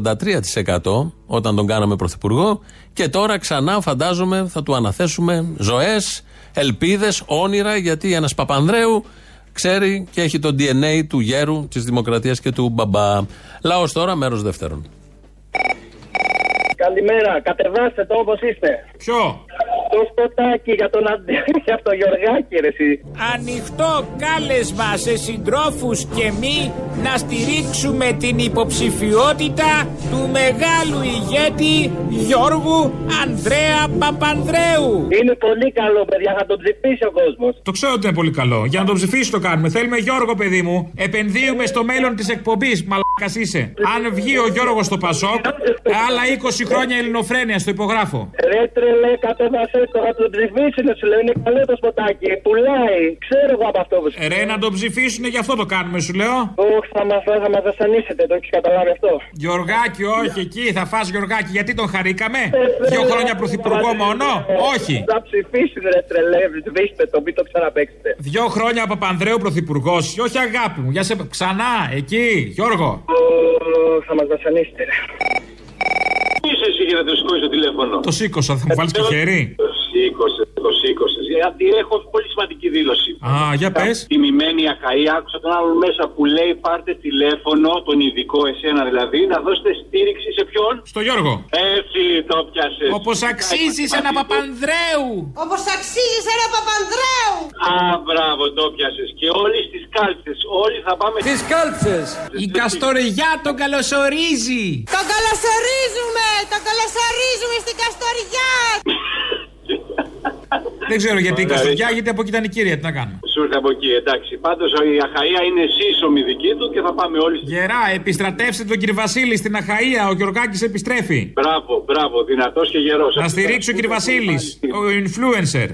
όταν τον κάναμε πρωθυπουργό και τώρα ξανά φαντάζομαι θα του αναθέσουμε ζωές, ελπίδες, όνειρα, γιατί ένας Παπανδρέου ξέρει και έχει το DNA του γέρου της Δημοκρατίας και του μπαμπά. Λαός τώρα, μέρος δεύτερον. Καλημέρα, κατεβάστε το όπως είστε. Ποιο? Το σποτάκι για τον Γιωργάκη, ρε εσύ. Ανοιχτό κάλεσμα σε συντρόφους και μη να στηρίξουμε την υποψηφιότητα του μεγάλου ηγέτη Γιώργου Ανδρέα Παπανδρέου. Είναι πολύ καλό, παιδιά, θα τον ψηφίσει ο κόσμος. Το ξέρω ότι είναι πολύ καλό. Για να τον ψηφίσει το κάνουμε. Θέλουμε Γιώργο, παιδί μου. Επενδύουμε στο μέλλον της εκπομπής. Μαλακάς είσαι. Αν βγει ο Γιώργος στο Πασόκ, άλλα 20 χρόνια Ελληνοφρένια, στο υπογράφω. Ρε τρελέ, κατέβασε το, θα τον ψηφίσουν, σου λέω. Είναι καλό το σποτάκι. Πουλάει. Ξέρω εγώ από αυτό που σου λέω. Ρε να τον ψηφίσουνε, γι' αυτό το κάνουμε, σου λέω. Όχι, θα μας βασανίσετε, το έχεις καταλάβει αυτό. Γιωργάκη, όχι, εκεί θα φας Γιωργάκη, γιατί τον χαρήκαμε. 2 χρόνια πρωθυπουργό μόνο, όχι. Θα ψηφίσουν, ρε τρελέ, βρίστε το, μην το ξαναπαίξετε. 2 χρόνια Παπανδρέου πρωθυπουργός, όχι αγάπη μου, για σε ξανά, εκεί, Γιώργο. Θα μας βασανίσετε. Πού είσαι εσύ για να το σηκώσει το τηλέφωνο? Το σήκωσα, θα μου βάλεις το χέρι. 20. Γιατί έχω πολύ σημαντική δήλωση. Α, για πες. Τιμημένη Ακαή, άκουσα τον άλλον μέσα που λέει πάρτε τηλέφωνο, τον ειδικό εσένα δηλαδή, να δώσετε στήριξη σε ποιον? Στο Γιώργο. Έτσι το πιάσε. Όπως αξίζει ένα Παπανδρέου. Όπως αξίζει ένα Παπανδρέου. Α, μπράβο, το πιάσε. Και όλοι στις κάλτσες. Όλοι θα πάμε στις κάλτσες. Η Καστοριά τον καλωσορίζει. Τον καλωσορίζουμε. Τον καλωσορίζουμε στην Καστοριά. Δεν ξέρω γιατί η Καστοριά γιατί από εκεί ήταν η κυρία, τι να κάνουμε. Σου ήρθε από εκεί, εντάξει. Πάντως η Αχαΐα είναι σύσσωμη δική του και θα πάμε όλοι στην. Γερά, επιστρατεύστε τον κύριο Βασίλη στην Αχαΐα, ο Γιωργάκης επιστρέφει. Μπράβο, μπράβο, δυνατός και γερός. Να στηρίξει ο κύριο Βασίλης, ο influencer.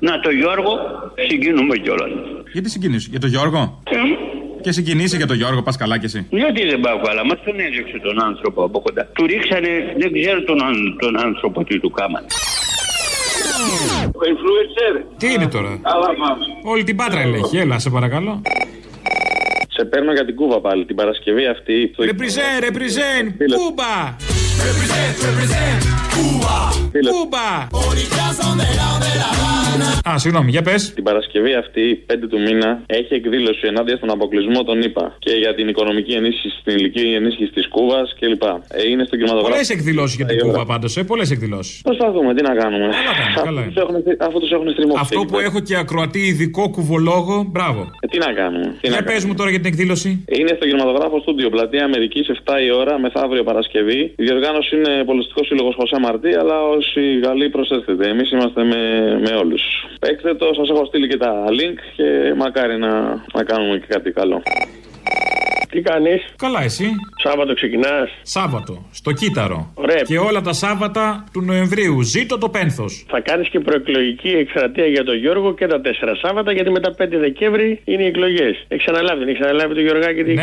Να το Γιώργο, συγκινούμε κιόλας. Γιατί συγκινείς, για το Γιώργο? Και συγκινήσει για τον Γιώργο, πας καλά κι εσύ? Γιατί δεν πάω καλά, μας τον έδιωξε τον άνθρωπο από κοντά. Του ρίξανε, δεν ξέρω τον άνθρωπο τι του κάμανε. Ο influencer. Τι είναι τώρα? Όλη την Πάτρα ελέγχει, έλα σε παρακαλώ. Σε παίρνω για την Κούβα πάλι, την Παρασκευή αυτή. Ρεπριζέν, ρεπριζέν, Κούβα. Ρεπριζέν, ρεπριζέν, Κούβα. Α, συγγνώμη, για πες. Την Παρασκευή αυτή, 5 του μήνα, έχει εκδήλωση ενάντια στον αποκλεισμό των ΗΠΑ και για την οικονομική ενίσχυση, την ηλική ενίσχυση της Κούβας κλπ. Είναι στον κινηματογράφο. Πολλές εκδηλώσεις για την Κούβα πάντως, πολλές εκδηλώσεις. Προσπαθούμε, τι να κάνουμε. Αφού τους έχουν στριμωχθεί. Αυτό που έχω και ακροατή ειδικό κουβολόγο, μπράβο. Τι να κάνουμε. Για πες μου τώρα για την εκδήλωση. Είναι στον κινηματογράφο στούντιο, πλατεία Αμερικής, 7 η ώρα, μεθαύριο Παρασκευή. Η διοργάνωση είναι Πολιτιστικός Σύλλογος Χωσέ Μαρτί, αλλά όσοι Γαλλοί προσέθετε. Εμείς είμαστε με όλους. Παίξτε το, σας έχω στείλει και τα link και μακάρι να κάνουμε και κάτι καλό. Τι κάνεις? Καλά, εσύ? Σάββατο ξεκινάς? Σάββατο, στο Κίταρο. Ωραία. Και όλα τα Σάββατα του Νοεμβρίου. Ζήτω το πένθος. Θα κάνεις και προεκλογική εκστρατεία για τον Γιώργο και τα 4 Σάββατα, γιατί μετά 5 Δεκέμβρη είναι οι εκλογές. Έχεις αναλάβει τον Γιώργο και την.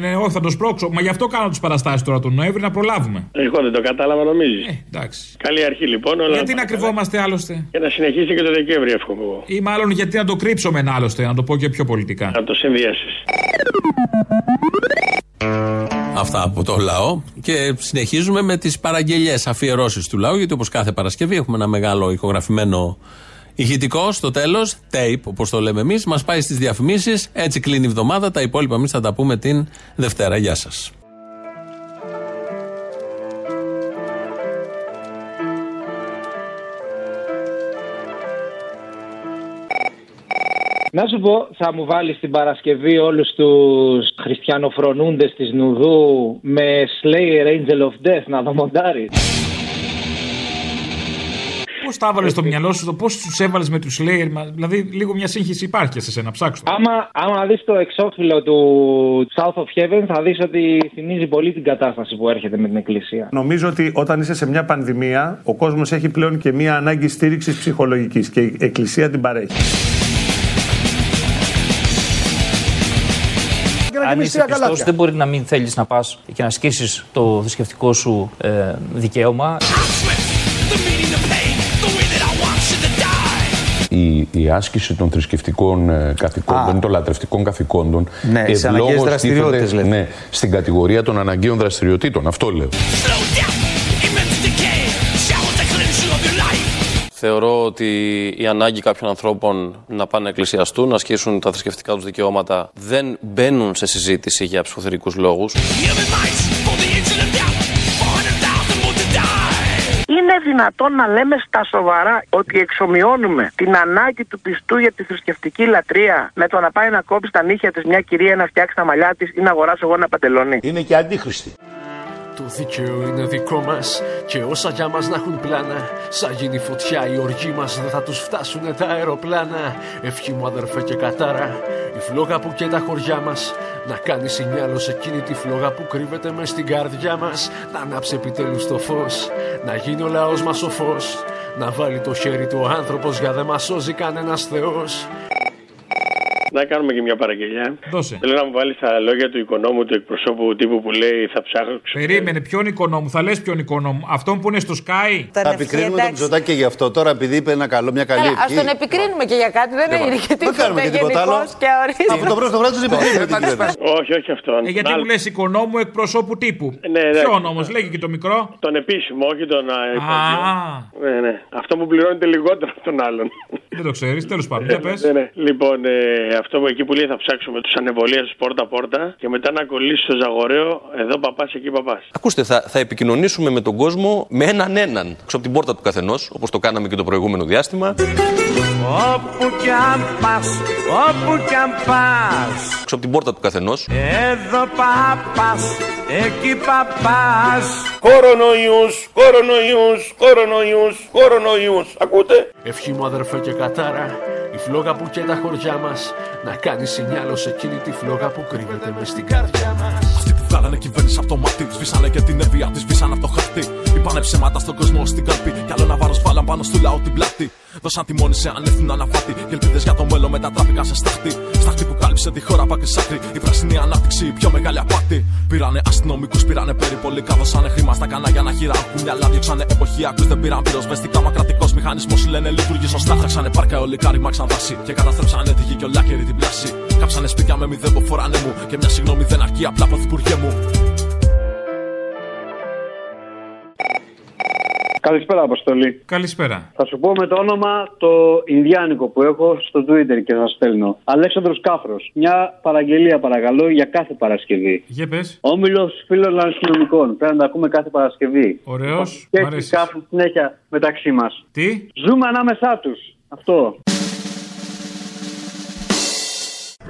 Ναι, όχι, θα το σπρώξω. Μα γι' αυτό κάνω τις παραστάσεις τώρα τον Νοέμβρη να προλάβουμε. Εγώ δεν το κατάλαβα, νομίζεις? Εντάξει. Καλή αρχή λοιπόν. Γιατί να κρυβόμαστε άλλωστε? Και να συνεχίσει και το Δεκέμβρη, εύχομαι εγώ. Ή μάλλον γιατί να το κρύψουμε άλλωστε, να το πω και πιο πολιτικά. Να το συνδυάσεις. Αυτά από το λαό και συνεχίζουμε με τις παραγγελιές, αφιερώσεις του λαού, γιατί όπως κάθε Παρασκευή έχουμε ένα μεγάλο ηχογραφημένο ηχητικό στο τέλος, tape όπως το λέμε εμείς, μας πάει στις διαφημίσεις, έτσι κλείνει η εβδομάδα, τα υπόλοιπα εμείς θα τα πούμε την Δευτέρα. Γεια σας. Να σου πω, θα μου βάλεις την Παρασκευή όλους τους χριστιανοφρονούντες της Νουδού με Slayer Angel of Death να το μοντάρεις. Πώς τα έβαλες στο μυαλό σου, πώς τους έβαλες με τους Slayer, δηλαδή λίγο μια σύγχυση υπάρχει και σε σένα, ψάξτε. Άμα δεις το εξώφυλλο του South of Heaven θα δεις ότι θυμίζει πολύ την κατάσταση που έρχεται με την Εκκλησία. Νομίζω ότι όταν είσαι σε μια πανδημία ο κόσμος έχει πλέον και μια ανάγκη στήριξης ψυχολογικής και η Εκκλησία την παρέχει. Αν είσαι πιστός, δεν μπορεί να μην θέλεις να πας και να ασκήσεις το θρησκευτικό σου δικαίωμα. Η άσκηση των θρησκευτικών καθηκόντων, των λατρευτικών καθηκόντων, ναι, ευλόγως δραστηριότητες, ναι, στην κατηγορία των αναγκαίων δραστηριοτήτων. Αυτό λέω. Θεωρώ ότι η ανάγκη κάποιων ανθρώπων να πάνε να εκκλησιαστούν, να ασκήσουν τα θρησκευτικά τους δικαιώματα, δεν μπαίνουν σε συζήτηση για ψυχοθερικούς λόγους. Είναι δυνατόν να λέμε στα σοβαρά ότι εξομοιώνουμε την ανάγκη του πιστού για τη θρησκευτική λατρεία με το να πάει να κόψει τα νύχια της μια κυρία, να φτιάξει τα μαλλιά της ή να αγοράσει εγώ ένα παντελόνι? Είναι και αντίχρηστη. Το δίκαιο είναι δικό μας και όσα για μας να έχουν πλάνα. Σαν γίνει φωτιά οι οργοί μας δεν θα τους φτάσουνε τα αεροπλάνα. Ευχή μου αδερφέ και κατάρα, η φλόγα που και τα χωριά μας να κάνει σινιάλο σε εκείνη τη φλόγα που κρύβεται μες στην καρδιά μας. Να ανάψει επιτέλους το φως, να γίνει ο λαός μας ο φως, να βάλει το χέρι του ο άνθρωπος, για δε μας σώζει κανένας θεός. να κάνουμε και μια παραγγελιά. Δώσε. Θέλω να μου βάλεις τα λόγια του οικονόμου, του εκπροσώπου τύπου που λέει θα ψάχνω. Περίμενε, ποιον οικονόμου, θα λες ποιον οικονόμου. Αυτόν που είναι στο Sky. Θα επικρίνουμε τον Μητσοτάκη και γι' αυτό τώρα, επειδή είπε ένα καλό, μια καλή. Ας τον επικρίνουμε και για κάτι, δεν είναι και τίποτα άλλο. Από το πρώτο βράδυ του επικρίνουμε. Όχι, όχι αυτόν. Γιατί μου λες οικονόμου εκπροσώπου τύπου. Ποιον όμως, λέγει και το μικρό. Τον επίσημο, όχι τον υπόλοιπο. Αυτό που πληρώνεται λιγότερο από τον άλλον. Δεν το ξέρεις, τέλος πάντων. Λοιπόν, αυτό που εκεί που λέει θα ψάξουμε τους ανεβολίες πόρτα-πόρτα και μετά να κολλήσει στο Ζαγοραίο, εδώ παπάς, εκεί παπάς. Ακούστε, θα επικοινωνήσουμε με τον κόσμο με έναν έναν. Ξέρω από την πόρτα του καθενός, όπως το κάναμε και το προηγούμενο διάστημα. Όπου κι αν πας, όπου κι αν πας. Ξέρω από την πόρτα του καθενός. Εδώ παπάς, εκεί παπάς. Κορονοϊούς, κορονοϊούς, κορονοϊούς, κορονοϊούς. Ακούτε. Ευχή μου αδερφέ και κατάρα. Η φλόγα που και τα χωριά μας να κάνει σινιάλο σε εκείνη τη φλόγα που κρύβεται μες στην καρδιά μας. Αυτοί που βγάλανε κυβέρνηση από το μάτι, σβήσανε και την ευεία της, σβήσανε από το χαρτί. Είπανε ψέματα στον κόσμο, στην καρπή. Κι άλλο να βάρος βάλαν πάνω στο λαό την πλάτη. Δώσαν τιμόνι σε ανεύθυνο αναφάτη. Και ελπίδες για το μέλλον μετατράπηκαν σε στάχτη. Στάχτη που κάλυψε τη χώρα πάκρι σ' άκρη. Η πράσινη ανάπτυξη, η πιο μεγάλη απάτη. Πήρανε αστυνομικούς, πήρανε περιπολικά. Δώσανε χρήμα στα κανάλια να χειράγουν μυαλά. Διώξανε εποχιακούς, δεν πήραν πύρος. Βεστικά μακρατικός μηχανισμός, λένε λειτουργεί σωστά. Τράξανε πάρκα, όλοι καρυμάξαν δάση. Και καταστρέψανε τη γη και ολάκερη την πλάση. Κάψανε σπίτια με μηδέν που φοράνε μου. Και μια συγγνώμη δεν αρκεί, απλά πρωθυπουργέ μου. Καλησπέρα, Αποστολή. Καλησπέρα. Θα σου πω με το όνομα το Ινδιάνικο που έχω στο Twitter και θα στέλνω. Αλέξανδρος Κάφρος. Μια παραγγελία παρακαλώ για κάθε Παρασκευή. Για πες. Όμιλος φίλων αστυνομικών. Πρέπει να τα ακούμε κάθε Παρασκευή. Ωραίος. Και έχει κάπου συνέχεια μεταξύ μας. Τι. Ζούμε ανάμεσά τους. Αυτό.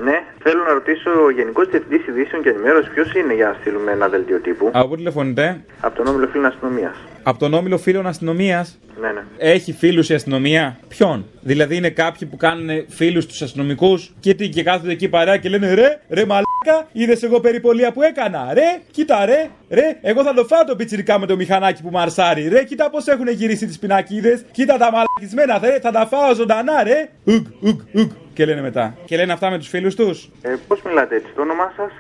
Ναι, θέλω να ρωτήσω ο Γενικός Διευθυντής Ειδήσεων και Ενημέρωσης ποιος είναι για να στείλουμε ένα δελτίο τύπου. Από πού τηλεφωνείτε? Από τον Όμιλο Φίλων Αστυνομίας. Από τον Όμιλο Φίλων Αστυνομίας. Ναι, ναι. Έχει φίλους η αστυνομία. Ποιον? Δηλαδή είναι κάποιοι που κάνουν φίλους τους αστυνομικούς και τι, και κάθονται εκεί παρέα και λένε ρε μαλάκα, είδες εγώ περιπολία που έκανα. Ρε, κοίτα ρε, εγώ θα το φάω το πιτσιρικά με το μηχανάκι που μαρσάρει. Ρε, κοίτα πώς έχουν γυρίσει τις πινακίδες. Κοίτα τα μαλακισμένα, θα τα φάω ζωντανά, ρε. Ουγ. Και λένε μετά. Και λένε αυτά με τους φίλους τους. Πώς μιλάτε έτσι, το όνομά σας?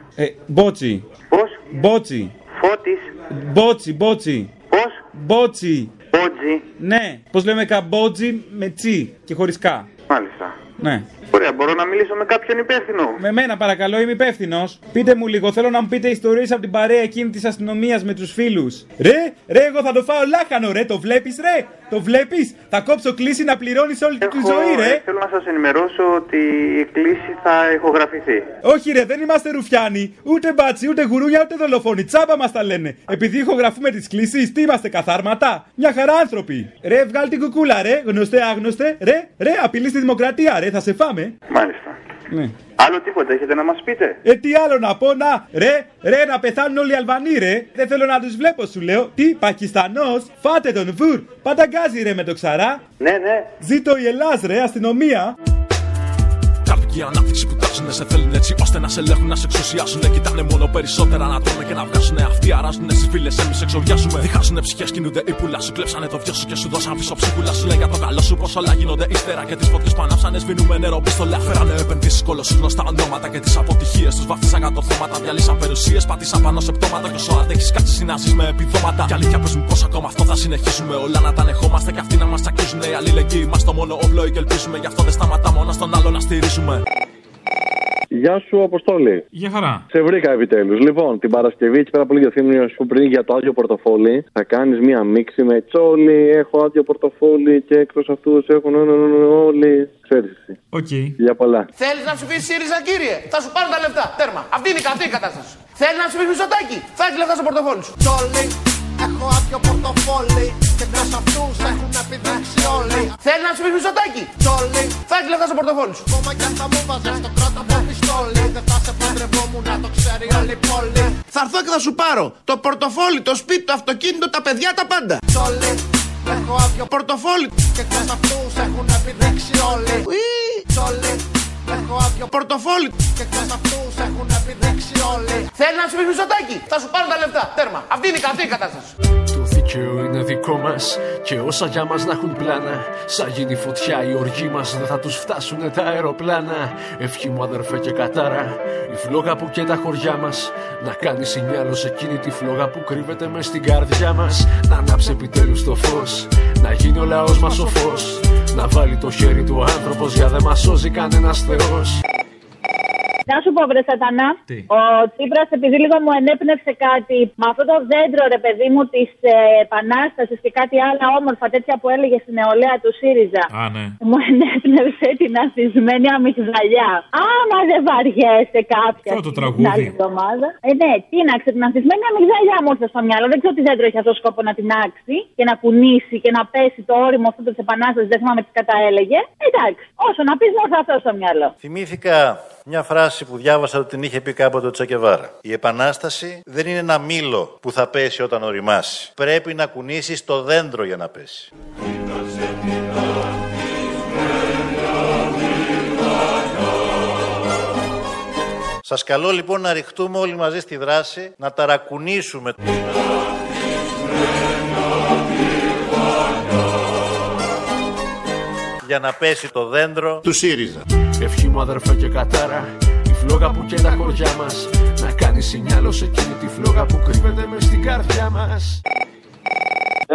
Μπότσι. Πώς? Μπότσι. Φώτης. Μπότσι. Πώς? Μπότσι. Μπότσι. Ναι. Πώς λέμε καμπότζι με τσι και χωρίς κα. Μάλιστα. Ναι. Ωραία, μπορώ να μιλήσω με κάποιον υπεύθυνο? Με μένα παρακαλώ, είμαι υπεύθυνος. Πείτε μου λίγο, θέλω να μου πείτε ιστορίες από την παρέα εκείνη της αστυνομίας με τους φίλους. Ρε, εγώ θα το φάω λάχανο, ρε, το βλέπεις, ρε. Το βλέπεις, θα κόψω κλήση να πληρώνεις όλη τη ζωή, ρε. Θέλω να σας ενημερώσω ότι η κλήση θα ηχογραφηθεί. Όχι, ρε, δεν είμαστε ρουφιάνοι. Ούτε μπάτσι, ούτε γουρούνια, ούτε δολοφόνοι. Τσάμπα μας τα λένε. Επειδή ηχογραφούμε τις κλήσεις, τι είμαστε, καθάρματα. Μια χαρά άνθρωποι. Ρε, βγάλ την κουκούλα, ρε. Γνωστέ, άγνωστε. Ρε, απειλείς τη δημοκρατία, ρε. Θα σε φάμε. Μάλιστα. Ναι. Άλλο τίποτα έχετε να μας πείτε? Τι άλλο να πω, ρε, να πεθάνουν όλοι οι Αλβανοί, ρε. Δεν θέλω να τους βλέπω, σου λέω. Τι, Πακιστανός, φάτε τον βουρ. Παταγκάζει, ρε, με το ξαρά. Ναι. Ζήτω η Ελλάς, ρε, αστυνομία. Η ανάπτυξη που τάξουνε σε θέλουν έτσι ώστε να σε ελέγχουν, να σε εξουσιάσουνε. Κοιτάνε μόνο περισσότερα να τρώνε και να βγάζουνε. Αυτοί αράζουνε στις φίλες, εμείς εξοριάζουμε. Διχάζουνε ψυχές, κινούνται ή πουλά σου. Κλέψανε το βιό σου και σου δώσαν πίσω ψυχούλα σου. Λέει για το καλό σου πως όλα γίνονται ύστερα. Και τις φωτιές που ανάψανε σβήνουμε νερό πιστολά. Φέρανε επενδύσεις, κόλωσαν γνωστά ονόματα και τις αποτυχίες τους. Βάφτισαν κατορθώματα, διαλύσαν περιουσίες. Πάτησαν πάνω σε πτώματα και όσο αντέχεις κάτσε συνάζεις με επιδόματα. Κι αλήθεια πες μου πως ακόμα αυτό θα συνεχίσουμε. Όλα να τα ανεχόμαστε και αυτοί να μας τσακίζουν. Η αλληλεγγύη μας το μόνο όπλο και ελπίζουμε. Γι' αυτό δεν σταματάμε ένα στον άλλο να στηρίζουμε. Γεια σου, Αποστόλη. Γεια χαρά. Σε βρήκα επιτέλους. Λοιπόν, την Παρασκευή, έτσι πέρα πολύ για θύμιο σου πριν για το άδειο πορτοφόλι, θα κάνεις μία μίξη με τσόλι. Έχω άδειο πορτοφόλι και εκτός αυτούς έχουν όλοι. Ξέρεις. Okay. Για πολλά. Θέλεις να ψηφίσεις ΣΥΡΙΖΑ, κύριε? Θα σου πάρουν τα λεφτά. Τέρμα. Αυτή είναι η κατάσταση. Θέλεις να ψηφίσεις Μητσοτάκη? Θα έχεις λεφτά στο πορτοφόλι σου. Τσόλι. Έχω άδειο πορτοφόλι και εκτός αυτούς έχουν επιδείξει όλοι. Θέλεις να ψηφίσεις Μητσοτάκη? Τσόλι. Θα έχεις λεφτά στο πορτοφόλι σου. Ακόμα κι αν θα μου βάζεις το κράτο. Δεν θα σε παντρευόμουν να το ξέρει όλη πόλη. Θα έρθω και θα σου πάρω το πορτοφόλι, το σπίτι, το αυτοκίνητο, τα παιδιά, τα πάντα. Τσόλι, έχω άδειο πορτοφόλι και εκτός αυτούς έχουν επιδείξει όλοι. Τσόλι, έχω άδειο πορτοφόλι και εκτός αυτούς έχουν επιδείξει όλοι. Θέλει να σου πει Μητσοτάκη, θα σου πάρω τα λεφτά, τέρμα. Αυτή είναι η κατάσταση. είναι δικό μας. Και όσα για μας να έχουν πλάνα, σαν γίνει φωτιά οι οργοί μας, δεν θα τους φτάσουνε τα αεροπλάνα. Ευχή μου αδερφέ και κατάρα, η φλόγα που καίει τα χωριά μας να κάνει σινιάλο σε εκείνη τη φλόγα που κρύβεται μες στην καρδιά μας. Να ανάψει επιτέλους το φως, να γίνει ο λαός μας ο φως, να βάλει το χέρι του άνθρωπος, για δεν μας σώζει κανένας θεός. Να σου πω, βρε Σατανά, ο Τσίπρας, επειδή λίγο μου ενέπνευσε κάτι με αυτό το δέντρο, ρε παιδί μου, της Επανάστασης και κάτι άλλα όμορφα τέτοια που έλεγε στην νεολαία του ΣΥΡΙΖΑ. Α, ναι. Μου ενέπνευσε την ασπισμένη αμυγδαλιά. Άμα δεν βαριέστε κάποια. Αυτό το τραγούδι. Ναι, τίναξε την ασπισμένη αμυγδαλιά μου ήρθε στο μυαλό. Δεν ξέρω τι δέντρο έχει αυτό σκόπο να την άξει και να κουνήσει και να πέσει το όριμο αυτό της Επανάστασης. Δεν θυμάμαι τι κατά έλεγε. Εντάξει, όσο να πει, μου ήρθε αυτό στο μυαλό. Θυμήθηκα μια φράση που διάβασα ότι την είχε πει κάποτε ο Τσακεβάρα. Η Επανάσταση δεν είναι ένα μήλο που θα πέσει όταν οριμάσει. Πρέπει να κουνήσεις το δέντρο για να πέσει. Σας καλώ λοιπόν να ρηχτούμε όλοι μαζί στη δράση, να ταρακουνήσουμε. Για να πέσει το δέντρο του ΣΥΡΙΖΑ. Ευχή μου αδερφέ και κατάρα, η φλόγα που καίει τα χωριά μας, να κάνει σινιάλο σε εκείνη τη φλόγα που κρύβεται μες στην καρδιά μας.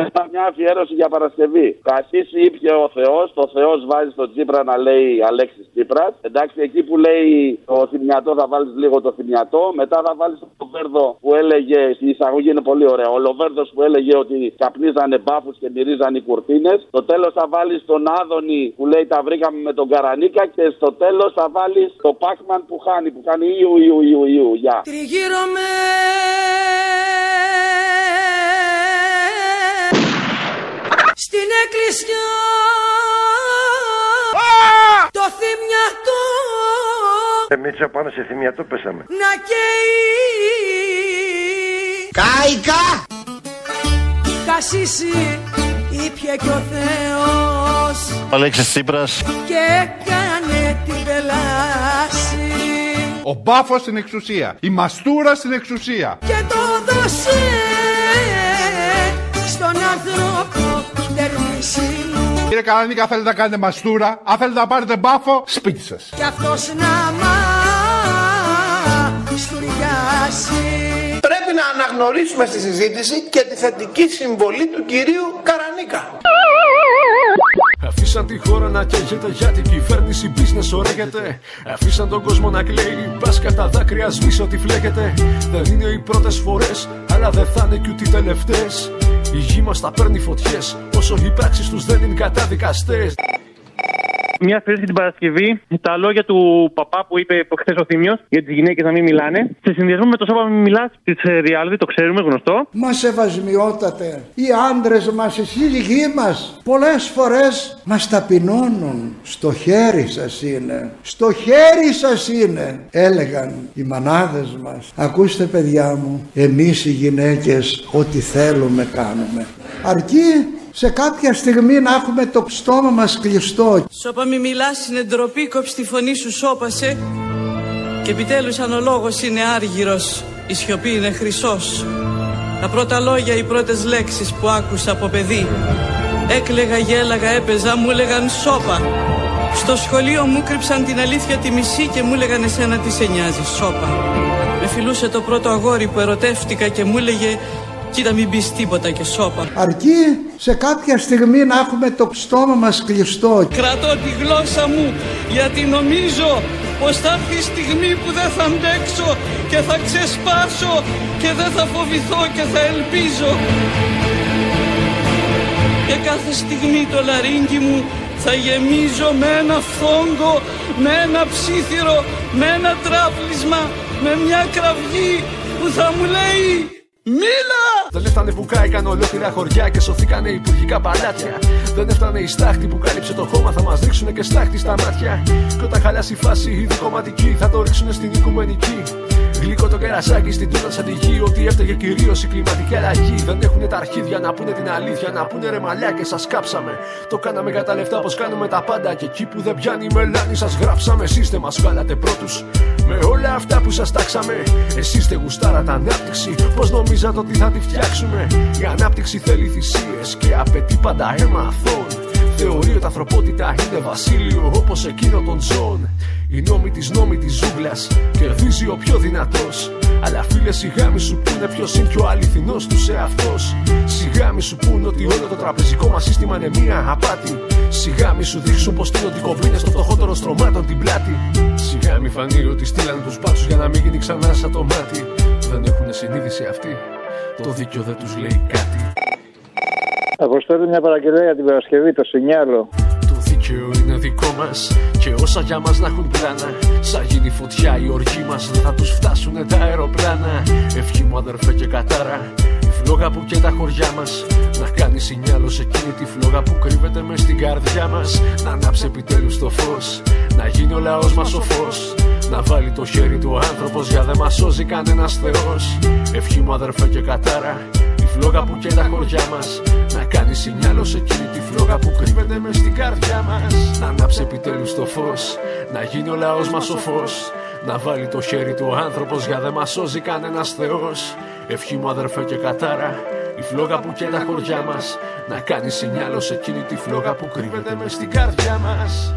Έχω μια αφιέρωση για Παρασκευή. Καθίσει ήπια ο Θεός, το Θεός βάζει στον Τσίπρα να λέει Αλέξης Τσίπρας. Εντάξει, εκεί που λέει το θυμιατό θα βάλεις λίγο το θυμιατό. Μετά θα βάλεις το Λοβέρδο που έλεγε, στην εισαγωγή είναι πολύ ωραίο, ο Λοβέρδος που έλεγε ότι καπνίζανε μπάφους και μυρίζανε οι κουρτίνες. Στο τέλος θα βάλεις τον Άδωνη που λέει τα βρήκαμε με τον Καρανίκα. Και στο τέλος θα βάλεις το Πάκμαν που κάνει Ιου. Γεια. Τριγύρω με. Στην εκκλησιά το θυμιατό. Εμείς απάνω σε θυμιατό πέσαμε. Να καίει κάικα. Κασίσι ήπιε κι ο Θεός Αλέξης Τσίπρας και έκανε την πελάση. Ο μπάφος στην εξουσία, η μαστούρα στην εξουσία, και το δώσε στον άνθρωπο. Κύριε Καρανίκα, θέλετε να κάνετε μαστούρα, αν θέλετε να πάρετε μπάφο, σπίτι σας. Κι αυτός να μαστουριάσει. Πρέπει να αναγνωρίσουμε στη συζήτηση και τη θετική συμβολή του κυρίου Καρανίκα. Αφήσαν τη χώρα να καίγεται για την κυβέρνηση, business ωραίγεται. Αφήσαν τον κόσμο να κλαίει, μπας κατά δάκρυα σβήσε ό,τι φλέγεται. Δεν είναι οι πρώτες φορές, αλλά δεν θα είναι κι ούτε οι τελευταίες. Η γη μας τα παίρνει φωτιές, όσο οι πράξεις τους δεν είναι καταδικαστές. Μια αφιέρωση την Παρασκευή, τα λόγια του παπά που είπε χθες ο Θήμιος για τις γυναίκες να μην μιλάνε. Σε συνδυασμό με το σώμα μην μιλάς της reality, το ξέρουμε, γνωστό. Μα σεβασμιότατε, οι άντρες μας, οι σύζυγοί μας, πολλές φορές μας ταπεινώνουν. Στο χέρι σας είναι, στο χέρι σας είναι, έλεγαν οι μανάδες μας. Ακούστε, παιδιά μου, εμείς οι γυναίκες ό,τι θέλουμε κάνουμε. Αρκεί σε κάποια στιγμή να έχουμε το στόμα μας κλειστό. Σώπα μη μιλάς είναι ντροπή, κόψ' τη φωνή σου σώπασε. Και επιτέλους αν ο λόγος είναι άργυρος, η σιωπή είναι χρυσός. Τα πρώτα λόγια, οι πρώτες λέξεις που άκουσα από παιδί, έκλαιγα, γέλαγα, έπαιζα, μου λέγαν σώπα. Στο σχολείο μου κρύψαν την αλήθεια τη μισή και μου λέγαν εσένα τι σε νοιάζει, σώπα. Με φιλούσε το πρώτο αγόρι που ερωτεύτηκα και μου έλεγε κοίτα μην πεις τίποτα και σώπα. Αρκεί σε κάποια στιγμή να έχουμε το στόμα μας κλειστό. Κρατώ τη γλώσσα μου γιατί νομίζω πως θα έρθει η στιγμή που δεν θα αντέξω και θα ξεσπάσω και δεν θα φοβηθώ και θα ελπίζω. Και κάθε στιγμή το λαρύγγι μου θα γεμίζω με ένα φθόγκο, με ένα ψήθυρο, με ένα τράπλισμα, με μια κραυγή που θα μου λέει μίλα! Δεν έφτανε που κάηκαν ολόκληρα χωριά και σωθήκανε υπουργικά παλάτια. Δεν έφτανε η στάχτη που κάλυψε το χώμα, θα μας ρίξουνε και στάχτη στα μάτια. Κι όταν χαλάσει η φάση η δικοματική, θα το ρίξουνε στην οικουμενική. Γλυκό το κερασάκι στην τούτα σαν τη γη. Ότι έφταγε κυρίως η κλιματική αλλαγή. Δεν έχουνε τα αρχίδια να πούνε την αλήθεια. Να πούνε ρε μαλιάκες, σας κάψαμε. Το κάναμε κατά λεφτά πως κάνουμε τα πάντα. Και εκεί που δεν πιάνει η μελάνη, σας γράψαμε. Εσείς δεν μας βγάλατε πρώτους. Με όλα αυτά που σας τάξαμε. Εσείς δεν γουστάρατε ανάπτυξη. Πως νομίζατε ότι θα τη φτιάξουμε. Η ανάπτυξη θέλει θυσίες και απαιτεί πάντα αίμα αθώων. Θεωρεί ότι ανθρωπότητα είναι βασίλειο όπως εκείνο των ζώων. Οι νόμοι της ζούγκλας κερδίζει ο πιο δυνατός. Αλλά φίλε σιγά μη σου πούνε ποιος είναι πιο αληθινός τους εαυτός. Σιγά μη σου πούνε ότι όλο το τραπεζικό μας σύστημα είναι μία απάτη. Σιγά μη σου δείξουν πως την οδικοβρίνε στο φτωχότερο στρωμάτων την πλάτη. Σιγά μη φανεί ότι στείλανε τους πάτσους για να μην γίνει ξανά σαν το μάτι. Δεν έχουν συνείδηση αυτοί, το δίκιο δεν τους λέει κάτι. Αποστέλνει μια παραγγελία για την Παρασκευή, το Σινιάλο. Το δίκαιο είναι δικό μας και όσα για μας να έχουν πλάνα. Σαν γίνει φωτιά η οργή μας, δεν θα τους φτάσουνε τα αεροπλάνα. Ευχή μου αδερφέ και κατάρα, η φλόγα που και τα χωριά μας. Να κάνει Σινιάλο σε εκείνη τη φλόγα που κρύβεται μες στην καρδιά μας. Να ανάψει επιτέλους το φως, να γίνει ο λαός μας ο φως. Να βάλει το χέρι του άνθρωπος για δεν μας σώζει κανένας θεός. Ευχή μου αδερφέ και κατάρα, φλόγα που και τα χωριά μας. Να κάνει Σινιάλο σε εκείνη τη φλόγα που κρύβεται μες στην καρδιά μας. Να ανάψει επιτέλους το φως, να γίνει ο λαός μας ο φως. Να βάλει το χέρι του ο άνθρωπος για δε μας σώζει κανένας θεός. Ευχή μου αδερφέ και κατάρα, η φλόγα που και τα χωριά μας. Να κάνει Σινιάλο σε εκείνη τη φλόγα που κρύβεται μες στην καρδιά μας.